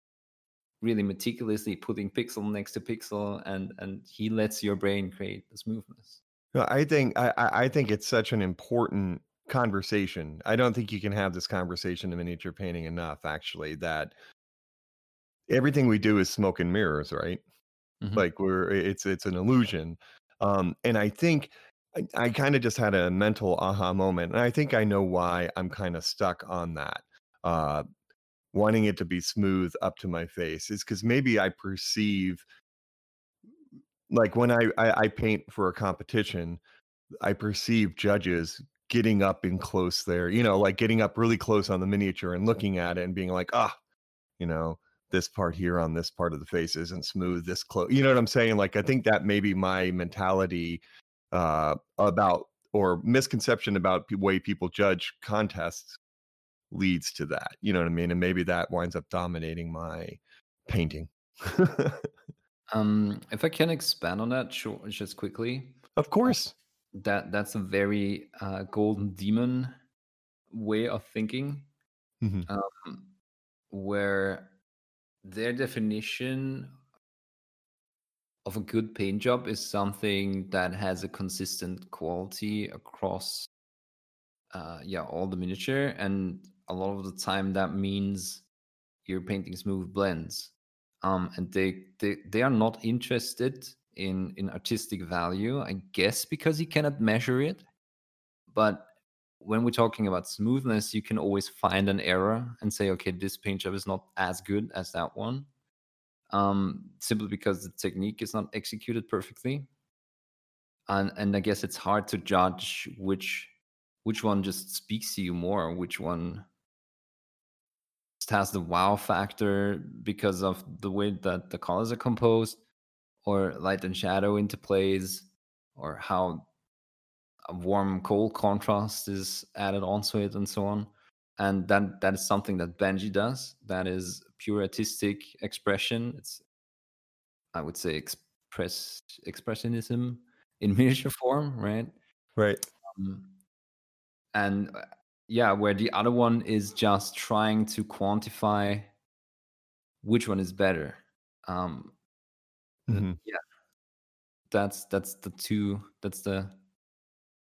really meticulously putting pixel next to pixel, and and he lets your brain create the smoothness. No, I think I, I think it's such an important conversation. I don't think you can have this conversation in miniature painting enough, actually, that everything we do is smoke and mirrors, right? Mm-hmm. Like we're it's it's an illusion. Um, and I think I, I kind of just had a mental aha moment, and I think I know why I'm kind of stuck on that. Uh, wanting it to be smooth up to my face is because maybe I perceive, like when I, I, I paint for a competition, I perceive judges getting up in close there, you know, like getting up really close on the miniature and looking at it and being like, ah, you know, this part here on this part of the face isn't smooth this close. You know what I'm saying? Like, I think that maybe my mentality uh, about, or misconception about the way people judge contests leads to that, you know what I mean? And maybe that winds up dominating my painting. um, if I can expand on that, sure, just quickly. Of course. That that's a very uh, golden demon way of thinking, mm-hmm. um, where their definition of a good paint job is something that has a consistent quality across uh, yeah, all the miniature, and a lot of the time that means you're painting smooth blends, um, and they, they they are not interested in in artistic value, I guess, because you cannot measure it. But when we're talking about smoothness, you can always find an error and say, okay, this paint job is not as good as that one, um, simply because the technique is not executed perfectly. And and I guess it's hard to judge which which one just speaks to you more, which one has the wow factor because of the way that the colors are composed, or light and shadow interplays, or how a warm cold contrast is added onto it, and so on. And that that is something that Benji does. That is pure artistic expression. It's, I would say, express expressionism in miniature form, right? Right. Um, and yeah, where the other one is just trying to quantify which one is better. Um, mm-hmm. Yeah, that's that's the two. That's the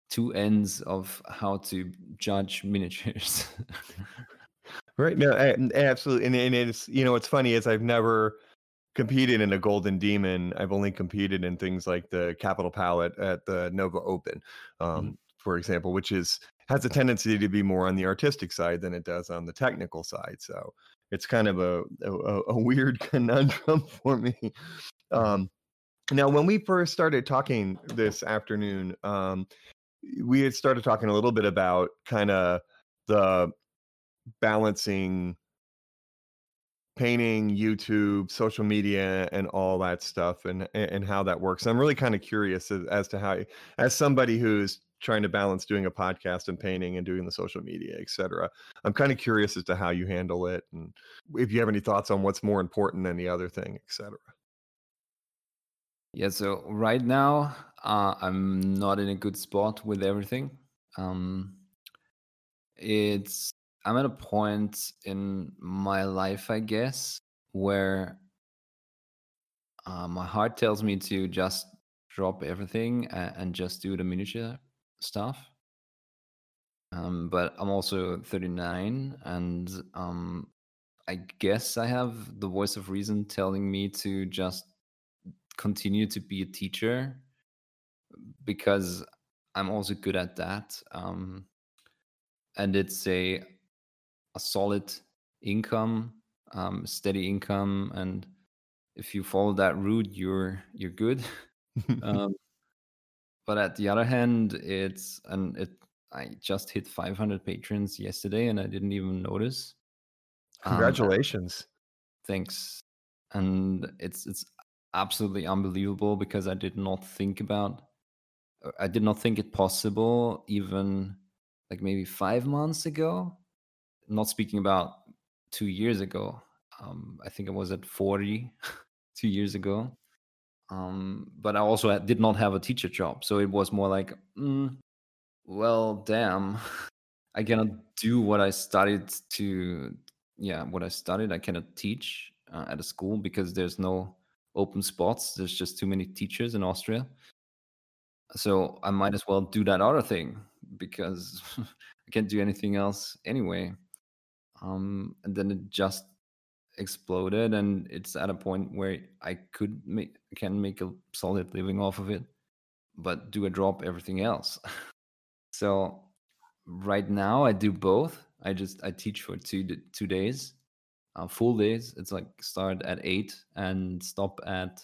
two ends of how to judge miniatures. Right. No, I, absolutely. And, and it's, you know, what's funny is I've never competed in a Golden Demon. I've only competed in things like the Capital Palette at the Nova Open, um, mm-hmm. for example, which is has a tendency to be more on the artistic side than it does on the technical side. So it's kind of a, a, a weird conundrum for me. Um, now, when we first started talking this afternoon, um, we had started talking a little bit about kind of the balancing painting, YouTube, social media, and all that stuff, and and how that works. I'm really kind of curious as, as to how, as somebody who's trying to balance doing a podcast and painting and doing the social media, et cetera, I'm kind of curious as to how you handle it, and if you have any thoughts on what's more important than the other thing, et cetera. Yeah, so right now, uh, I'm not in a good spot with everything. Um, it's I'm at a point in my life, I guess, where uh, my heart tells me to just drop everything and, and just do the miniature stuff. Um, but I'm also thirty-nine, and um, I guess I have the voice of reason telling me to just continue to be a teacher, because I'm also good at that, um, and it's a a solid income, um, steady income, and if you follow that route, you're you're good. um, but at the other hand, it's and it I just hit five hundred patrons yesterday, and I didn't even notice. Congratulations! Um, thanks, and it's it's. absolutely unbelievable, because I did not think about, I did not think it possible even like maybe five months ago, not speaking about two years ago. Um, I think I was at forty two years ago. Um, but I also did not have a teacher job. So it was more like, mm, well, damn, I cannot do what I studied to, yeah, what I studied. I cannot teach uh, at a school because there's no open spots. There's just too many teachers in Austria. So I might as well do that other thing, because I can't do anything else anyway. Um, and then it just exploded, and it's at a point where I could make, can make a solid living off of it, but do I drop everything else? So right now I do both. I just, I teach for two, two days. Uh, full days. It's like start at eight and stop at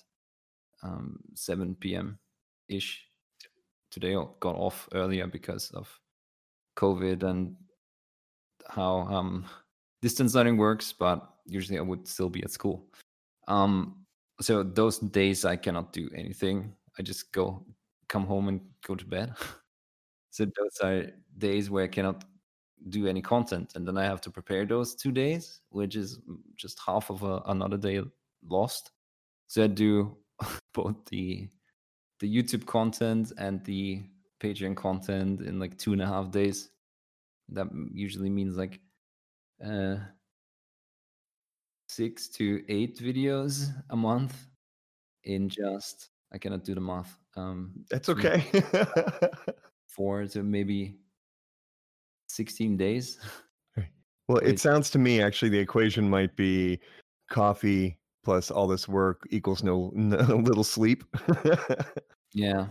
um, seven p.m. ish. Today I got off earlier because of COVID and how um, distance learning works, but usually I would still be at school. Um, so those days I cannot do anything. I just go, come home and go to bed. So those are days where I cannot do any content, and then I have to prepare those two days, which is just half of a, another day lost. So I do both the the YouTube content and the Patreon content in like two and a half days. That usually means like uh six to eight videos a month in just, I cannot do the math, um that's okay, four to maybe sixteen days. Well, it sounds to me actually the equation might be coffee plus all this work equals no, no little sleep. Yeah.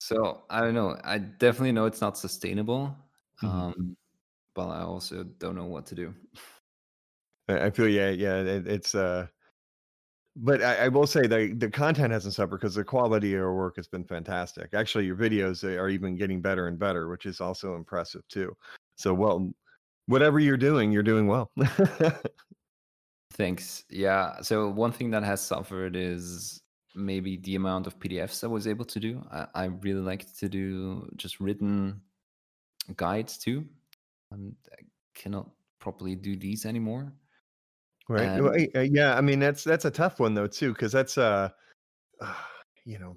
So I don't know. I definitely know it's not sustainable, um, mm-hmm. but I also don't know what to do. I feel yeah, yeah. It, it's uh, but I, I will say the the content hasn't suffered, because the quality of your work has been fantastic. Actually, your videos are even getting better and better, which is also impressive too. So, well, whatever you're doing, you're doing well. Thanks. Yeah. So one thing that has suffered is maybe the amount of P D Fs I was able to do. I, I really like to do just written guides too. Um, I cannot properly do these anymore. Right. Um, yeah. I mean, that's that's a tough one though too, because that's uh, uh, you know,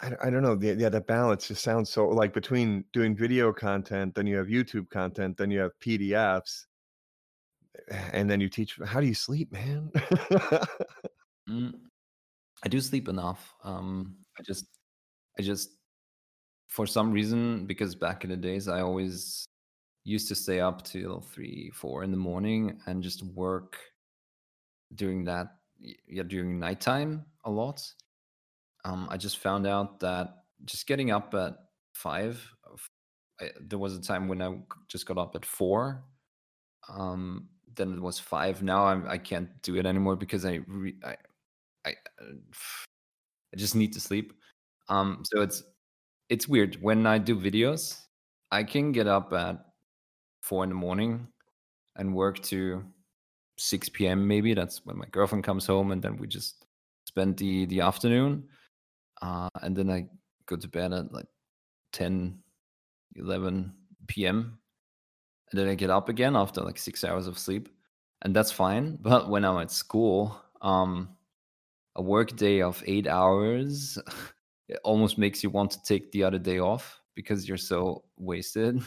I, I don't know. The, yeah, the balance just sounds so like between doing video content, then you have YouTube content, then you have P D Fs, and then you teach. How do you sleep, man? mm, I do sleep enough. Um, I just, I just, for some reason, because back in the days, I always used to stay up till three, four in the morning and just work during that, yeah, during nighttime a lot. Um, I just found out that just getting up at five, I, there was a time when I just got up at four. Um, then it was five. Now I'm, I can't do it anymore because I, re, I, I, I just need to sleep. Um, so it's it's weird. When I do videos, I can get up at four in the morning and work to six p.m. maybe. That's when my girlfriend comes home, and then we just spend the the afternoon. Uh, and then I go to bed at like ten, eleven p.m. And then I get up again after like six hours of sleep. And that's fine. But when I'm at school, um, a work day of eight hours, it almost makes you want to take the other day off because you're so wasted.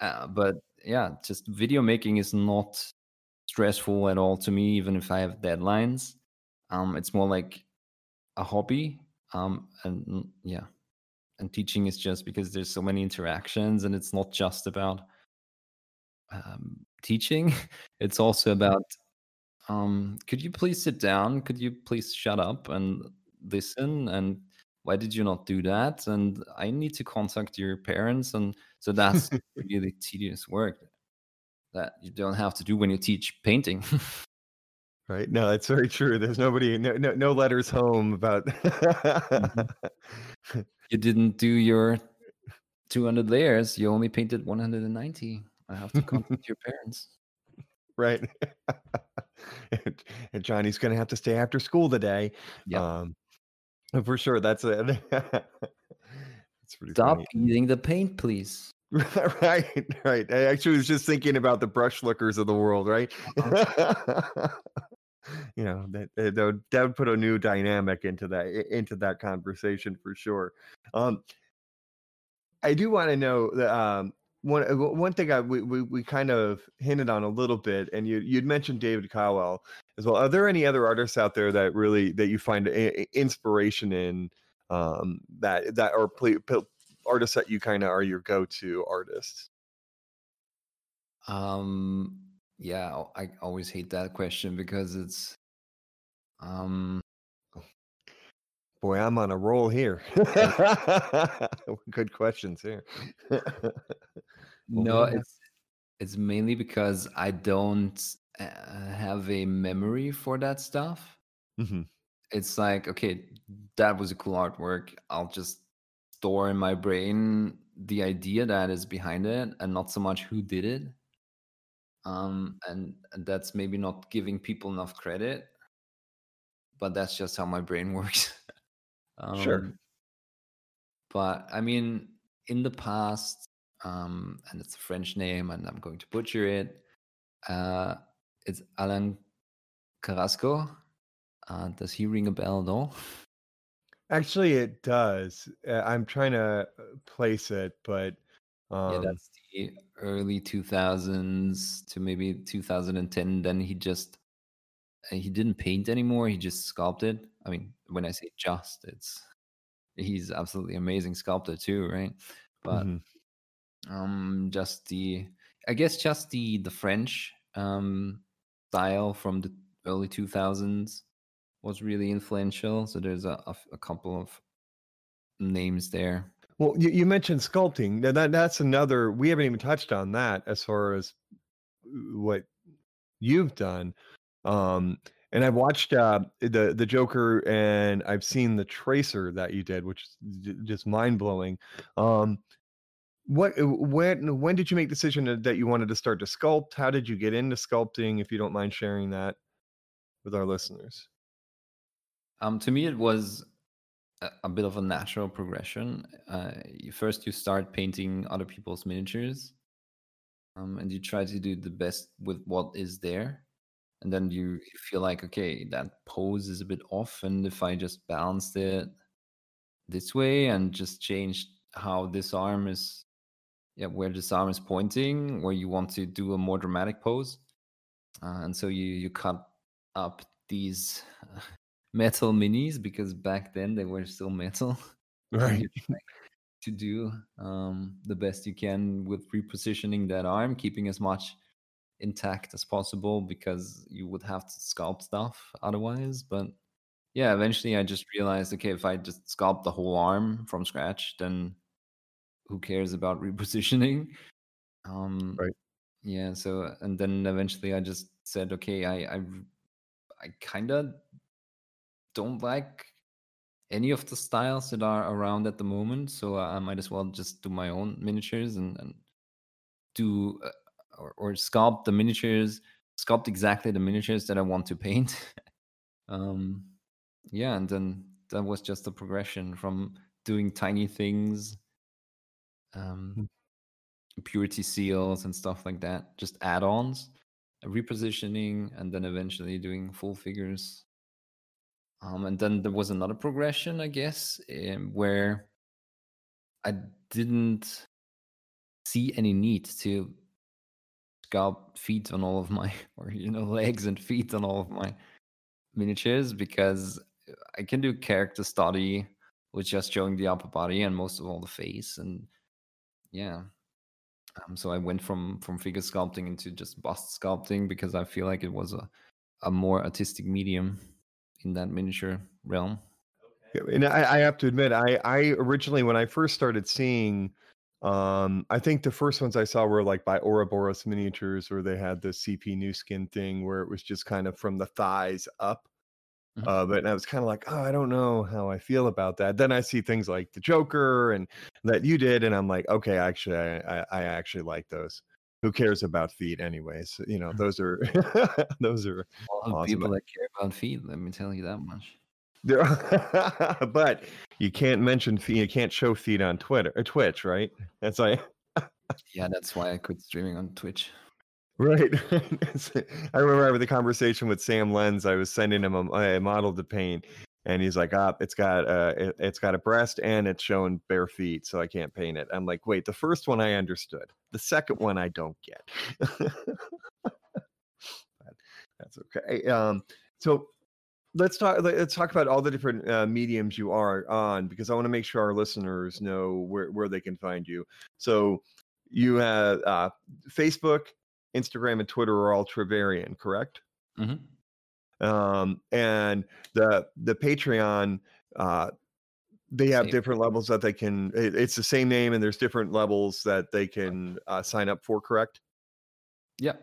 Uh, but yeah, just video making is not stressful at all to me, even if I have deadlines. Um, it's more like a hobby. Um, and yeah, and teaching is just because there's so many interactions, and it's not just about um, teaching. It's also about, um, could you please sit down? Could you please shut up and listen? And why did you not do that? And I need to contact your parents. And so that's really tedious work that you don't have to do when you teach painting. Right. No, that's very true. There's nobody, no, no, no letters home about you didn't do your two hundred layers. You only painted one hundred ninety. I have to contact your parents. Right. and, and Johnny's going to have to stay after school today. Yep. Um, for sure. That's it. That's pretty Stop funny. Eating the paint, please. right, right. I actually was just thinking about the brush lookers of the world, right? You know, that, that would, that would put a new dynamic into that into that conversation for sure. Um, I do want to know that um, one one thing I we, we we kind of hinted on a little bit, and you you'd mentioned David Colwell as well. Are there any other artists out there that really that you find a, inspiration in um, that that or artists that you kind of are your go-to artists? Um. Yeah, I always hate that question because it's, um, boy, I'm on a roll here. Good questions here. No, it's it's mainly because I don't uh, have a memory for that stuff. Mm-hmm. It's like, okay, that was a cool artwork. I'll just store in my brain the idea that is behind it, and not so much who did it. Um, and, and that's maybe not giving people enough credit, but that's just how my brain works. um, sure. But I mean, in the past, um, and it's a French name, and I'm going to butcher it. Uh, it's Alan Carrasco. Uh, does he ring a bell at all? Actually, it does. I'm trying to place it, but um... yeah, that's the early two thousands to maybe two thousand ten. Then he just he didn't paint anymore. He just sculpted. I mean, when I say just, it's he's absolutely amazing sculptor too, right? But mm-hmm. um, just the I guess just the the French um, style from the early two thousands was really influential. So there's a, a, a couple of names there. Well, you, you mentioned sculpting. Now that that's another, we haven't even touched on that as far as what you've done. Um, and I've watched uh, the, the Joker, and I've seen the Tracer that you did, which is just mind blowing. Um, what, when, when did you make the decision that you wanted to start to sculpt? How did you get into sculpting? If you don't mind sharing that with our listeners. Um, to me, it was a, a bit of a natural progression. Uh, you, first, you start painting other people's miniatures, um, and you try to do the best with what is there. And then you feel like, okay, that pose is a bit off, and if I just balanced it this way and just changed how this arm is, yeah, where this arm is pointing, where you want to do a more dramatic pose, uh, and so you you cut up these uh, metal minis, because back then they were still metal, right? To do um, the best you can with repositioning that arm, keeping as much intact as possible, because you would have to sculpt stuff otherwise. But yeah, eventually I just realized, okay, if I just sculpt the whole arm from scratch, then who cares about repositioning? Um, right. Yeah. So, and then eventually I just said, okay, I I, I kind of don't like any of the styles that are around at the moment, so I might as well just do my own miniatures and, and do uh, or, or sculpt the miniatures, sculpt exactly the miniatures that I want to paint. um, yeah, and then that was just the progression from doing tiny things, um, purity seals and stuff like that, just add-ons, repositioning, and then eventually doing full figures. Um, and then there was another progression, I guess, um, where I didn't see any need to sculpt feet on all of my, or, you know, legs and feet on all of my miniatures, because I can do character study with just showing the upper body and most of all the face. And yeah, um, so I went from, from figure sculpting into just bust sculpting, because I feel like it was a, a more artistic medium in that miniature realm. And I, I have to admit, I, I originally, when I first started seeing, um, I think the first ones I saw were like by Ouroboros Miniatures, where they had the C P New Skin thing, where it was just kind of from the thighs up. Mm-hmm. Uh, but and I was kind of like, oh, I don't know how I feel about that. Then I see things like the Joker and that you did, and I'm like, okay, actually, I, I, I actually like those. Who cares about feet anyways? You know, those are those are awesome. People that care about feet, let me tell you that much. There are, but you can't mention feet, you can't show feet on Twitter or Twitch, right? That's why yeah, that's why I quit streaming on Twitch. Right. I remember having the conversation with Sam Lenz. I was sending him a, a model to paint, and he's like, ah, it's got uh it, it's got a breast and it's showing bare feet, so I can't paint it. I'm like, wait, the first one I understood. The second one I don't get. That's okay. Um, so let's talk. Let's talk about all the different uh, mediums you are on, because I want to make sure our listeners know where, where they can find you. So you have uh, Facebook, Instagram, and Twitter are all Trevarian, correct? Mm-hmm. Um, and the the Patreon. Uh, They have same. Different levels that they can, it, it's the same name, and there's different levels that they can uh, sign up for, correct? Yeah.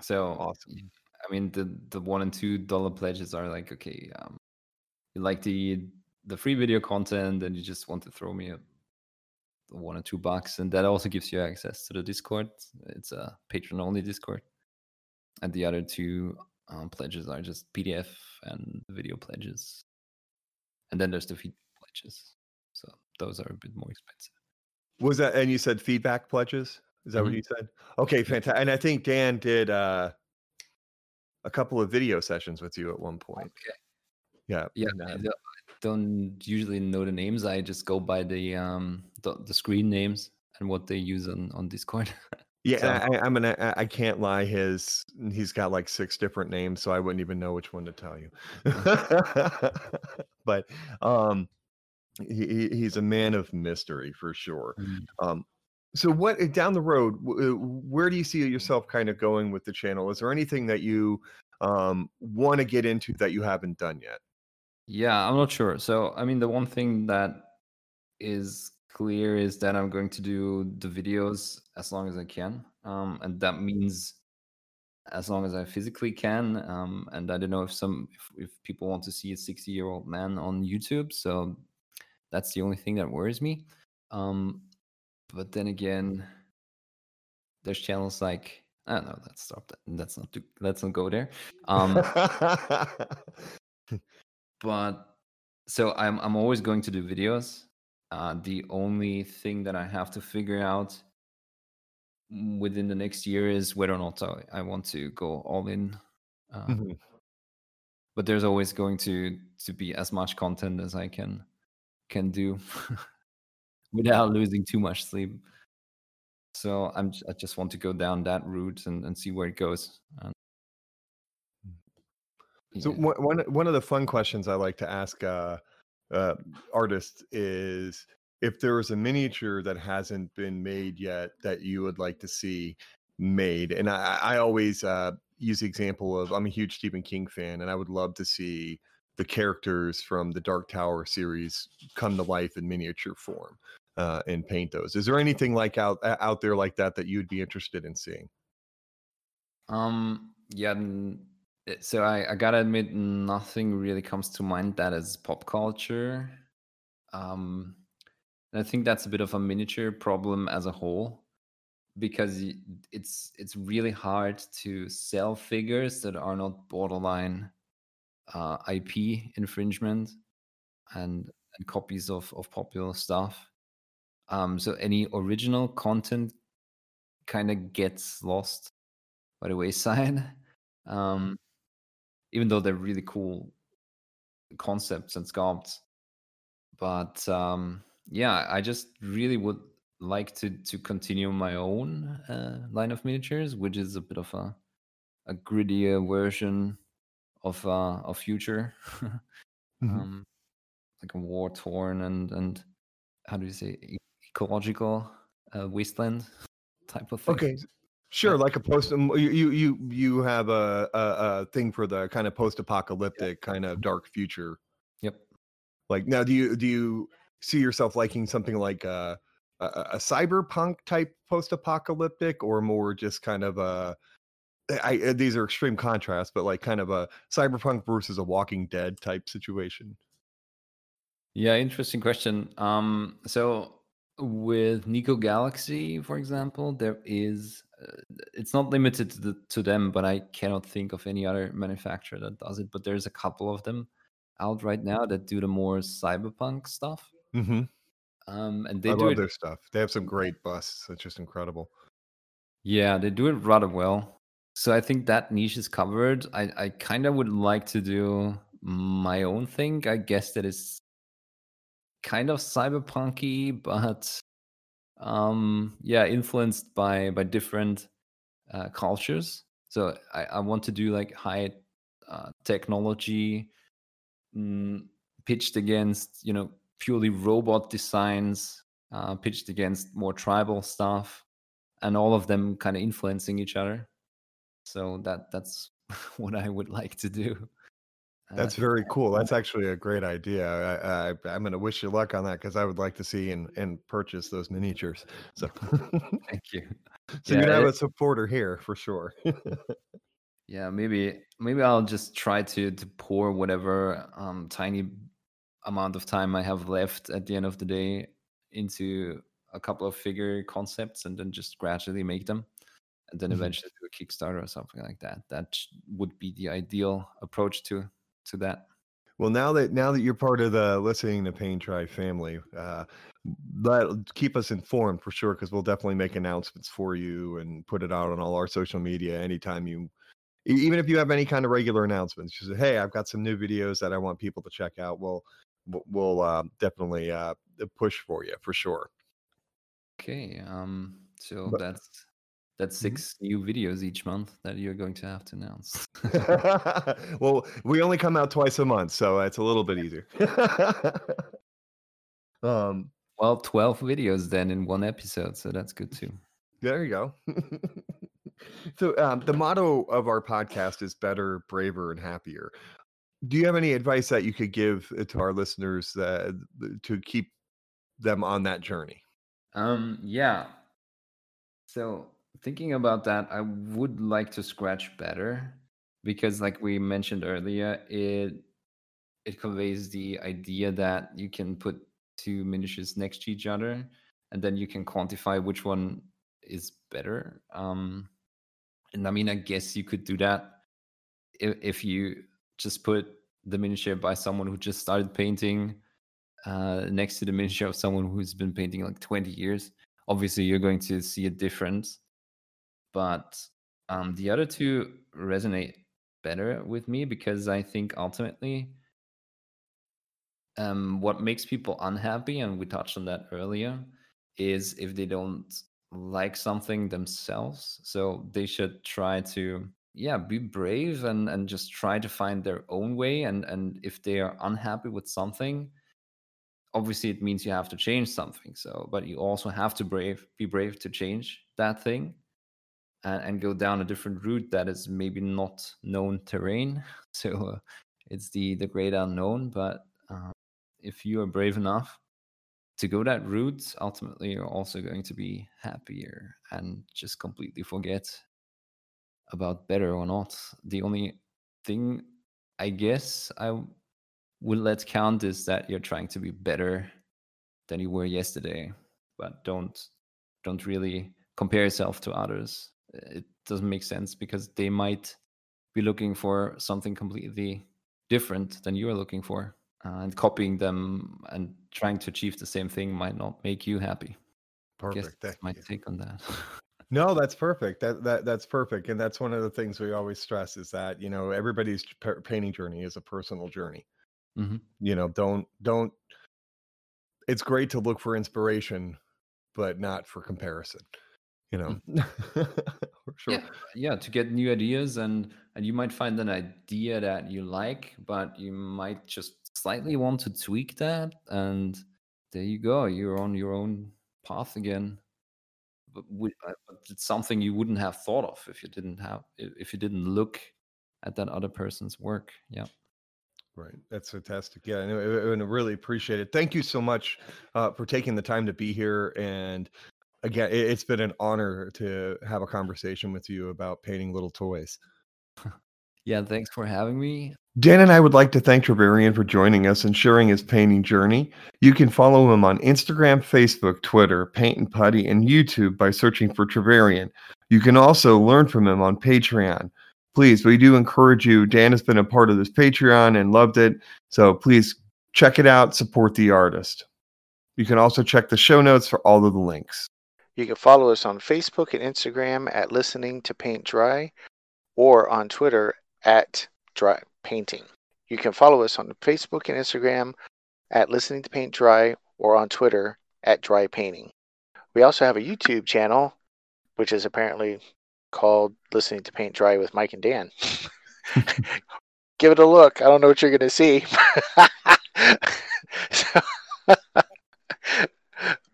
So, awesome. I mean, the, the one and two dollar pledges are like, okay, um, you like the the free video content and you just want to throw me a one or two bucks. And that also gives you access to the Discord. It's a patron only Discord. And the other two um, pledges are just P D F and video pledges. And then there's the feedback. So those are a bit more expensive. Was that, and you said feedback pledges? Is that mm-hmm. what you said? Okay, fantastic. And I think Dan did uh, a couple of video sessions with you at one point. Okay. Yeah. Yeah. I don't, I don't usually know the names. I just go by the um the, the screen names and what they use on, on Discord. Yeah, so. I, I'm gonna. I, I can't lie. His he's got like six different names, so I wouldn't even know which one to tell you. But um. He, he's a man of mystery for sure. Um, so what down the road, where do you see yourself kind of going with the channel? Is there anything that you um, want to get into that you haven't done yet? Yeah, I'm not sure. So, I mean, the one thing that is clear is that I'm going to do the videos as long as I can. Um, and that means as long as I physically can. Um, and I don't know if some, if, if people want to see a sixty year old man on YouTube. So, that's the only thing that worries me. Um, but then again, there's channels like, I don't know, let's stop that. That's not too, let's not go there. Um, but so I'm I'm always going to do videos. Uh, the only thing that I have to figure out within the next year is whether or not I, I want to go all in. Um, mm-hmm. But there's always going to to be as much content as I can can do without losing too much sleep. So I'm I just want to go down that route and, and see where it goes. And, yeah. So one one of the fun questions I like to ask uh, uh, artists is if there is a miniature that hasn't been made yet that you would like to see made. And I, I always uh, use the example of I'm a huge Stephen King fan, and I would love to see the characters from the Dark Tower series come to life in miniature form uh, and paint those. Is there anything like out out there like that that you'd be interested in seeing? Um, yeah. So I, I gotta admit, nothing really comes to mind that is pop culture. Um, and I think that's a bit of a miniature problem as a whole, because it's it's really hard to sell figures that are not borderline uh, I P infringement and, and copies of, of popular stuff. Um, so any original content kind of gets lost by the wayside, um, even though they're really cool concepts and sculpts. But um, yeah, I just really would like to to continue my own uh, line of miniatures, which is a bit of a a grittier version of uh of future, mm-hmm. um, like a war torn and and how do you say ecological uh, wasteland type of thing. Okay, sure, like a post. You you you have a a, a thing for the kind of post apocalyptic yeah. kind of dark future. Yep. Like now, do you do you see yourself liking something like uh? A, a cyberpunk type post-apocalyptic, or more just kind of a I these are extreme contrasts, but like kind of a cyberpunk versus a Walking Dead type situation? Yeah, interesting question. Um, so with Nico Galaxy, for example, there is uh, it's not limited to, the, to them, but I cannot think of any other manufacturer that does it. But there's a couple of them out right now that do the more cyberpunk stuff. Mm-hmm. Um, and they I do love it, their stuff. They have some great busts. It's just incredible. Yeah, they do it rather well. So I think that niche is covered. I, I kind of would like to do my own thing. I guess that is kind of cyberpunky, but um, yeah, influenced by by different uh, cultures. So I, I want to do like high uh, technology mm, pitched against, you know, purely robot designs uh, pitched against more tribal stuff, and all of them kind of influencing each other. So that that's what I would like to do. That's uh, very cool. That's actually a great idea. I, I, I'm going to wish you luck on that, because I would like to see and, and purchase those miniatures. So thank you. So yeah, you have it, a supporter here for sure. yeah, maybe maybe I'll just try to to pour whatever um, tiny amount of time I have left at the end of the day into a couple of figure concepts, and then just gradually make them, and then mm-hmm. eventually do a Kickstarter or something like that. That would be the ideal approach to to that. Well, now that now that you're part of the Listening to Pain Tribe family, uh, that'll keep us informed for sure, because we'll definitely make announcements for you and put it out on all our social media anytime you. Even if you have any kind of regular announcements, just say, "Hey, I've got some new videos that I want people to check out." We'll we'll uh, definitely uh, push for you for sure. Okay, um, so but, that's that's six new videos each month that you're going to have to announce. Well, we only come out twice a month, so it's a little bit easier. um, well, twelve videos then in one episode, so that's good too. There you go. So um, the motto of our podcast is better, braver, and happier. Do you have any advice that you could give to our listeners uh, to keep them on that journey? Um, yeah. So thinking about that, I would like to scratch better, because like we mentioned earlier, it it conveys the idea that you can put two miniatures next to each other, and then you can quantify which one is better. Um, And I mean, I guess you could do that if, if you just put the miniature by someone who just started painting uh, next to the miniature of someone who's been painting like twenty years. Obviously, you're going to see a difference. but um, the other two resonate better with me because I think ultimately um, what makes people unhappy, and we touched on that earlier, is if they don't like something themselves. So they should try to, yeah, be brave and, and just try to find their own way. And, and if they are unhappy with something, obviously it means you have to change something. So, but you also have to brave, be brave to change that thing and, and go down a different route that is maybe not known terrain. So uh, it's the, the great unknown, but uh, if you are brave enough to go that route, ultimately you're also going to be happier and just completely forget about better or not. The only thing I guess I would let count is that you're trying to be better than you were yesterday, but don't don't really compare yourself to others. It doesn't make sense because they might be looking for something completely different than you are looking for. Uh, and copying them and trying to achieve the same thing might not make you happy. Perfect. I guess that's my take on that. No, that's perfect. That that that's perfect, and that's one of the things we always stress is that you know everybody's painting journey is a personal journey. Mm-hmm. You know, don't don't. It's great to look for inspiration, but not for comparison. You know, for sure. Yeah, yeah, to get new ideas, and and you might find an idea that you like, but you might just slightly want to tweak that, and there you go. You're on your own path again. But we, uh, it's something you wouldn't have thought of if you didn't have if you didn't look at that other person's work. Yeah, right. That's fantastic. Yeah, and, and I really appreciate it. Thank you so much uh, for taking the time to be here. And again, it, it's been an honor to have a conversation with you about painting little toys. Yeah, thanks for having me. Dan and I would like to thank Trevarian for joining us and sharing his painting journey. You can follow him on Instagram, Facebook, Twitter, Paint and Putty, and YouTube by searching for Trevarian. You can also learn from him on Patreon. Please, we do encourage you. Dan has been a part of this Patreon and loved it, so please check it out. Support the artist. You can also check the show notes for all of the links. You can follow us on Facebook and Instagram at Listening to Paint Dry, or on Twitter at Dry Painting. You can follow us on Facebook and Instagram at Listening to Paint Dry, or on Twitter at Dry Painting. We also have a YouTube channel, which is apparently called Listening to Paint Dry with Mike and Dan. Give it a look. I don't know what you're going to see. So,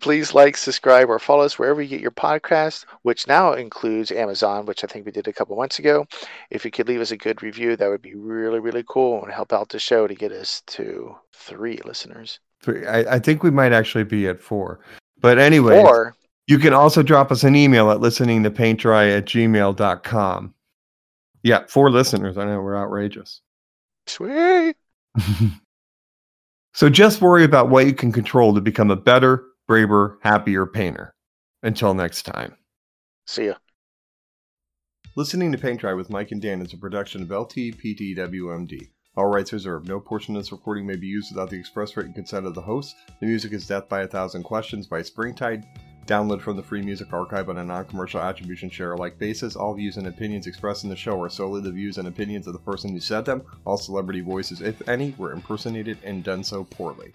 please like, subscribe, or follow us wherever you get your podcast, which now includes Amazon, which I think we did a couple months ago. If you could leave us a good review, that would be really, really cool and help out the show to get us to three listeners. Three. I, I think we might actually be at four. But anyway, four. You can also drop us an email at listening to paint dry at gmail dot com. Yeah, four listeners. I know, we're outrageous. Sweet. So just worry about what you can control to become a better, braver, happier painter. Until next time. See ya. Listening to Paint Dry with Mike and Dan is a production of L T P D W M D. All rights reserved. No portion of this recording may be used without the express written consent of the host. The music is Death by a Thousand Questions by Springtide. Download from the Free Music Archive on a non-commercial attribution share-alike basis. All views and opinions expressed in the show are solely the views and opinions of the person who said them. All celebrity voices, if any, were impersonated and done so poorly.